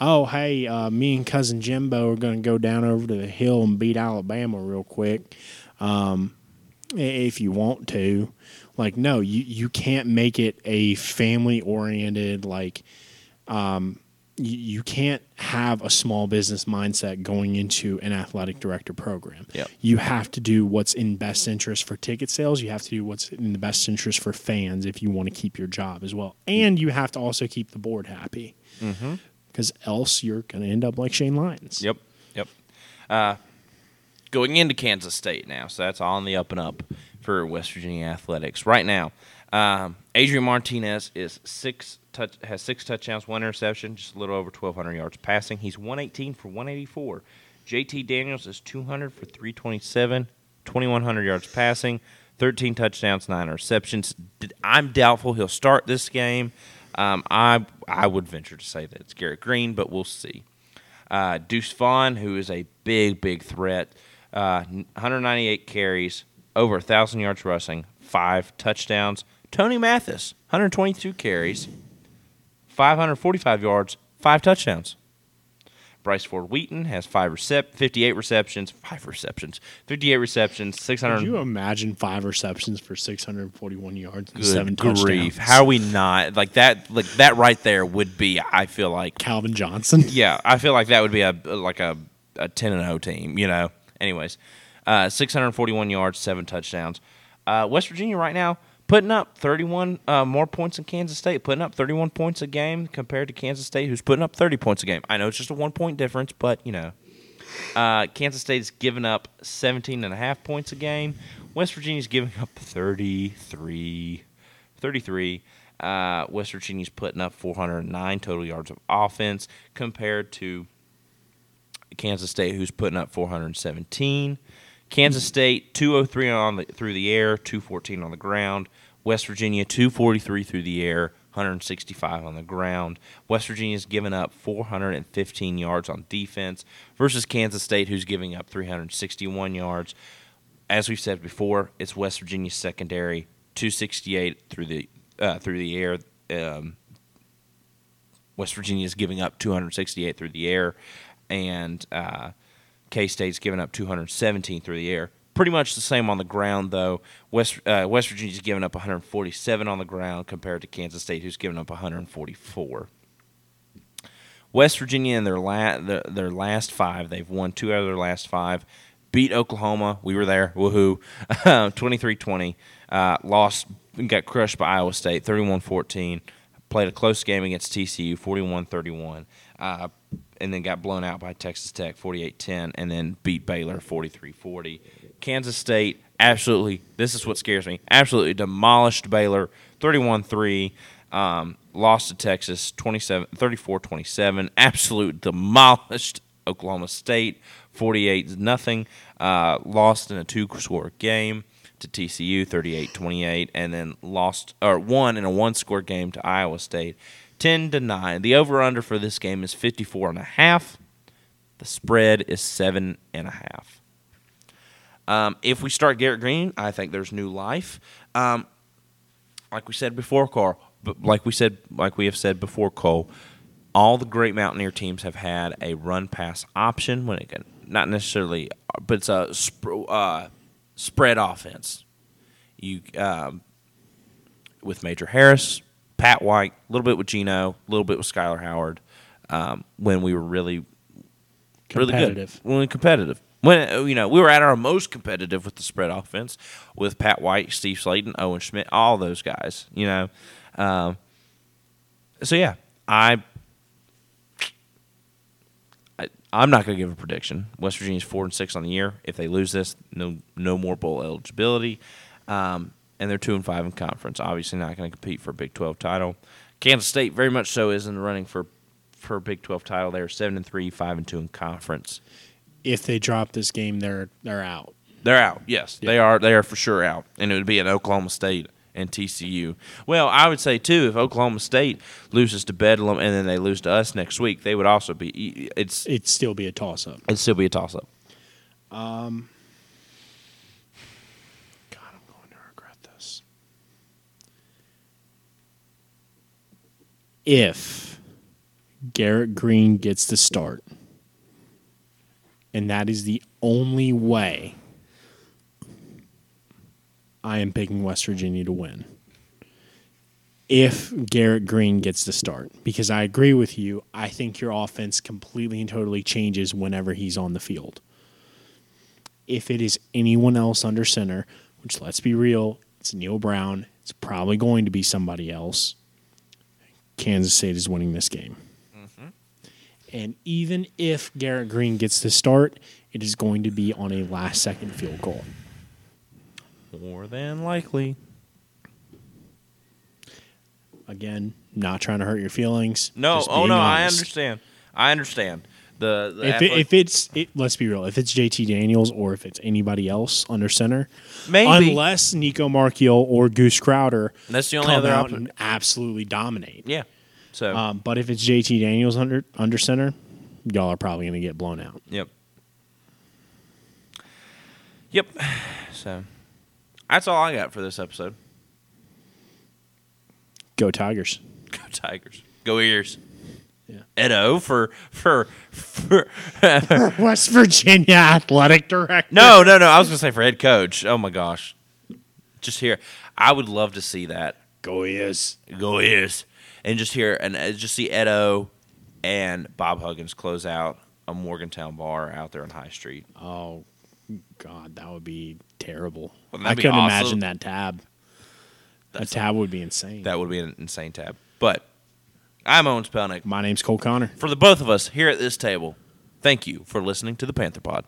oh, hey, uh, me and Cousin Jimbo are going to go down over to the hill and beat Alabama real quick. Um If you want to, like, no, you, you can't make it a family oriented, like, um, you, you can't have a small business mindset going into an athletic director program. Yep. You have to do what's in best interest for ticket sales. You have to do what's in the best interest for fans if you want to keep your job as well. And you have to also keep the board happy, because mm-hmm. else you're going to end up like Shane Lyons. Yep. Yep. Uh, Going into Kansas State now, so that's on the up and up for West Virginia athletics right now. Um, Adrian Martinez is six touch, has six touchdowns, one interception, just a little over twelve hundred yards passing. He's one eighteen for one eighty-four. J T Daniels is two hundred for three twenty-seven, twenty-one hundred yards passing, thirteen touchdowns, nine interceptions. I'm doubtful he'll start this game. Um, I I would venture to say that it's Garrett Greene, but we'll see. Uh, Deuce Vaughn, who is a big big threat. Uh, one ninety-eight carries, over one thousand yards rushing, five touchdowns. Tony Mathis, one twenty-two carries, five forty-five yards, five touchdowns. Bryce Ford Wheaton has five recept, fifty-eight receptions, five receptions, fifty-eight receptions, six hundred. Could you imagine five receptions for six forty-one yards and Good seven grief. touchdowns? How are we not? Like that, like that right there would be, I feel like. Calvin Johnson? Yeah, I feel like that would be a like a, a ten and oh team, you know. Anyways, uh, six forty-one yards, seven touchdowns. Uh, West Virginia right now putting up thirty-one uh, more points than Kansas State, putting up thirty-one points a game compared to Kansas State, who's putting up thirty points a game. I know it's just a one-point difference, but, you know, uh, Kansas State's giving up seventeen and a half points a game. West Virginia's giving up thirty-three. thirty-three. Uh, West Virginia's putting up four oh nine total yards of offense compared to Kansas State, who's putting up four seventeen. Kansas State, two oh three on the, through the air, two fourteen on the ground. West Virginia, two forty-three through the air, one sixty-five on the ground. West Virginia's giving up four fifteen yards on defense versus Kansas State, who's giving up three sixty-one yards. As we've said before, it's West Virginia's secondary, two sixty-eight through the uh, through the air. Um, West Virginia's giving up two sixty-eight through the air. And uh, K-State's giving up two seventeen through the air. Pretty much the same on the ground, though. West uh, West Virginia's giving up one forty-seven on the ground compared to Kansas State, who's giving up one forty-four. West Virginia in their, la- their, their last five, they've won two out of their last five, beat Oklahoma. We were there. Woohoo. twenty-three twenty. Uh, lost, got crushed by Iowa State, thirty-one fourteen. Played a close game against T C U, forty-one thirty-one. Uh, and then got blown out by Texas Tech, forty-eight ten, and then beat Baylor, forty-three forty. Kansas State, absolutely, this is what scares me, absolutely demolished Baylor, thirty-one three, um, lost to Texas, thirty-four twenty-seven, absolute demolished Oklahoma State, forty-eight nothing, uh, lost in a two-score game to T C U, thirty-eight twenty-eight, and then lost or won in a one-score game to Iowa State, ten to nine. The over-under for this game is fifty-four and a half. The spread is seven and a half. Um, if we start Garrett Greene, I think there's new life. Um, like we said before, Carl. But like we said, like we have said before, Cole. All the great Mountaineer teams have had a run-pass option when it can, not necessarily, but it's a sp- uh, spread offense. You um, with Major Harris. Pat White, a little bit with Geno, a little bit with Skylar Howard, um, when we were really, really good. When we were competitive. When, you know, we were at our most competitive with the spread offense with Pat White, Steve Slayton, Owen Schmidt, all those guys, you know. Um, so, yeah, I, I, I'm not going to give a prediction. West Virginia's four and six on the year. If they lose this, no no more bowl eligibility. Um And they're two and five in conference. Obviously, not going to compete for a Big twelve title. Kansas State very much so is in the running for for a Big twelve title. They're seven and three, five and two in conference. If they drop this game, they're they're out. They're out, yes. Yeah. They are They are for sure out, and it would be at Oklahoma State and T C U. Well, I would say, too, if Oklahoma State loses to Bedlam and then they lose to us next week, they would also be – it's it'd still be a toss-up. It'd still be a toss-up. Um, God, I'm going to regret this. If Garrett Greene gets the start – and that is the only way I am picking West Virginia to win. If Garrett Greene gets the start. Because I agree with you. I think your offense completely and totally changes whenever he's on the field. If it is anyone else under center, which let's be real, it's Neil Brown. It's probably going to be somebody else. Kansas State is winning this game. And even if Garrett Greene gets the start, it is going to be on a last-second field goal. More than likely. Again, not trying to hurt your feelings. No, oh no, honest. I understand. I understand. The, the if, it, if it's it, let's be real, if it's J T Daniels or if it's anybody else under center, maybe unless Nico Marchiol or Goose Crowder, that's the only come other out option. And absolutely dominate. Yeah. So. Um, but if it's J T Daniels under under center, y'all are probably going to get blown out. Yep. Yep. So that's all I got for this episode. Go Tigers. Go Tigers. Go Ears. Yeah. Edo for for for West Virginia athletic director. No, no, no. I was going to say for head coach. Oh my gosh. Just here. I would love to see that. Go Ears. Go Ears. And just hear and just see Edo and Bob Huggins close out a Morgantown bar out there on High Street. Oh, God, that would be terrible. I be couldn't awesome? imagine that tab. That's a tab would be insane. That would be an insane tab. But I'm Owen Spelnick. My name's Cole Connor. For the both of us here at this table, thank you for listening to the Panther Pod.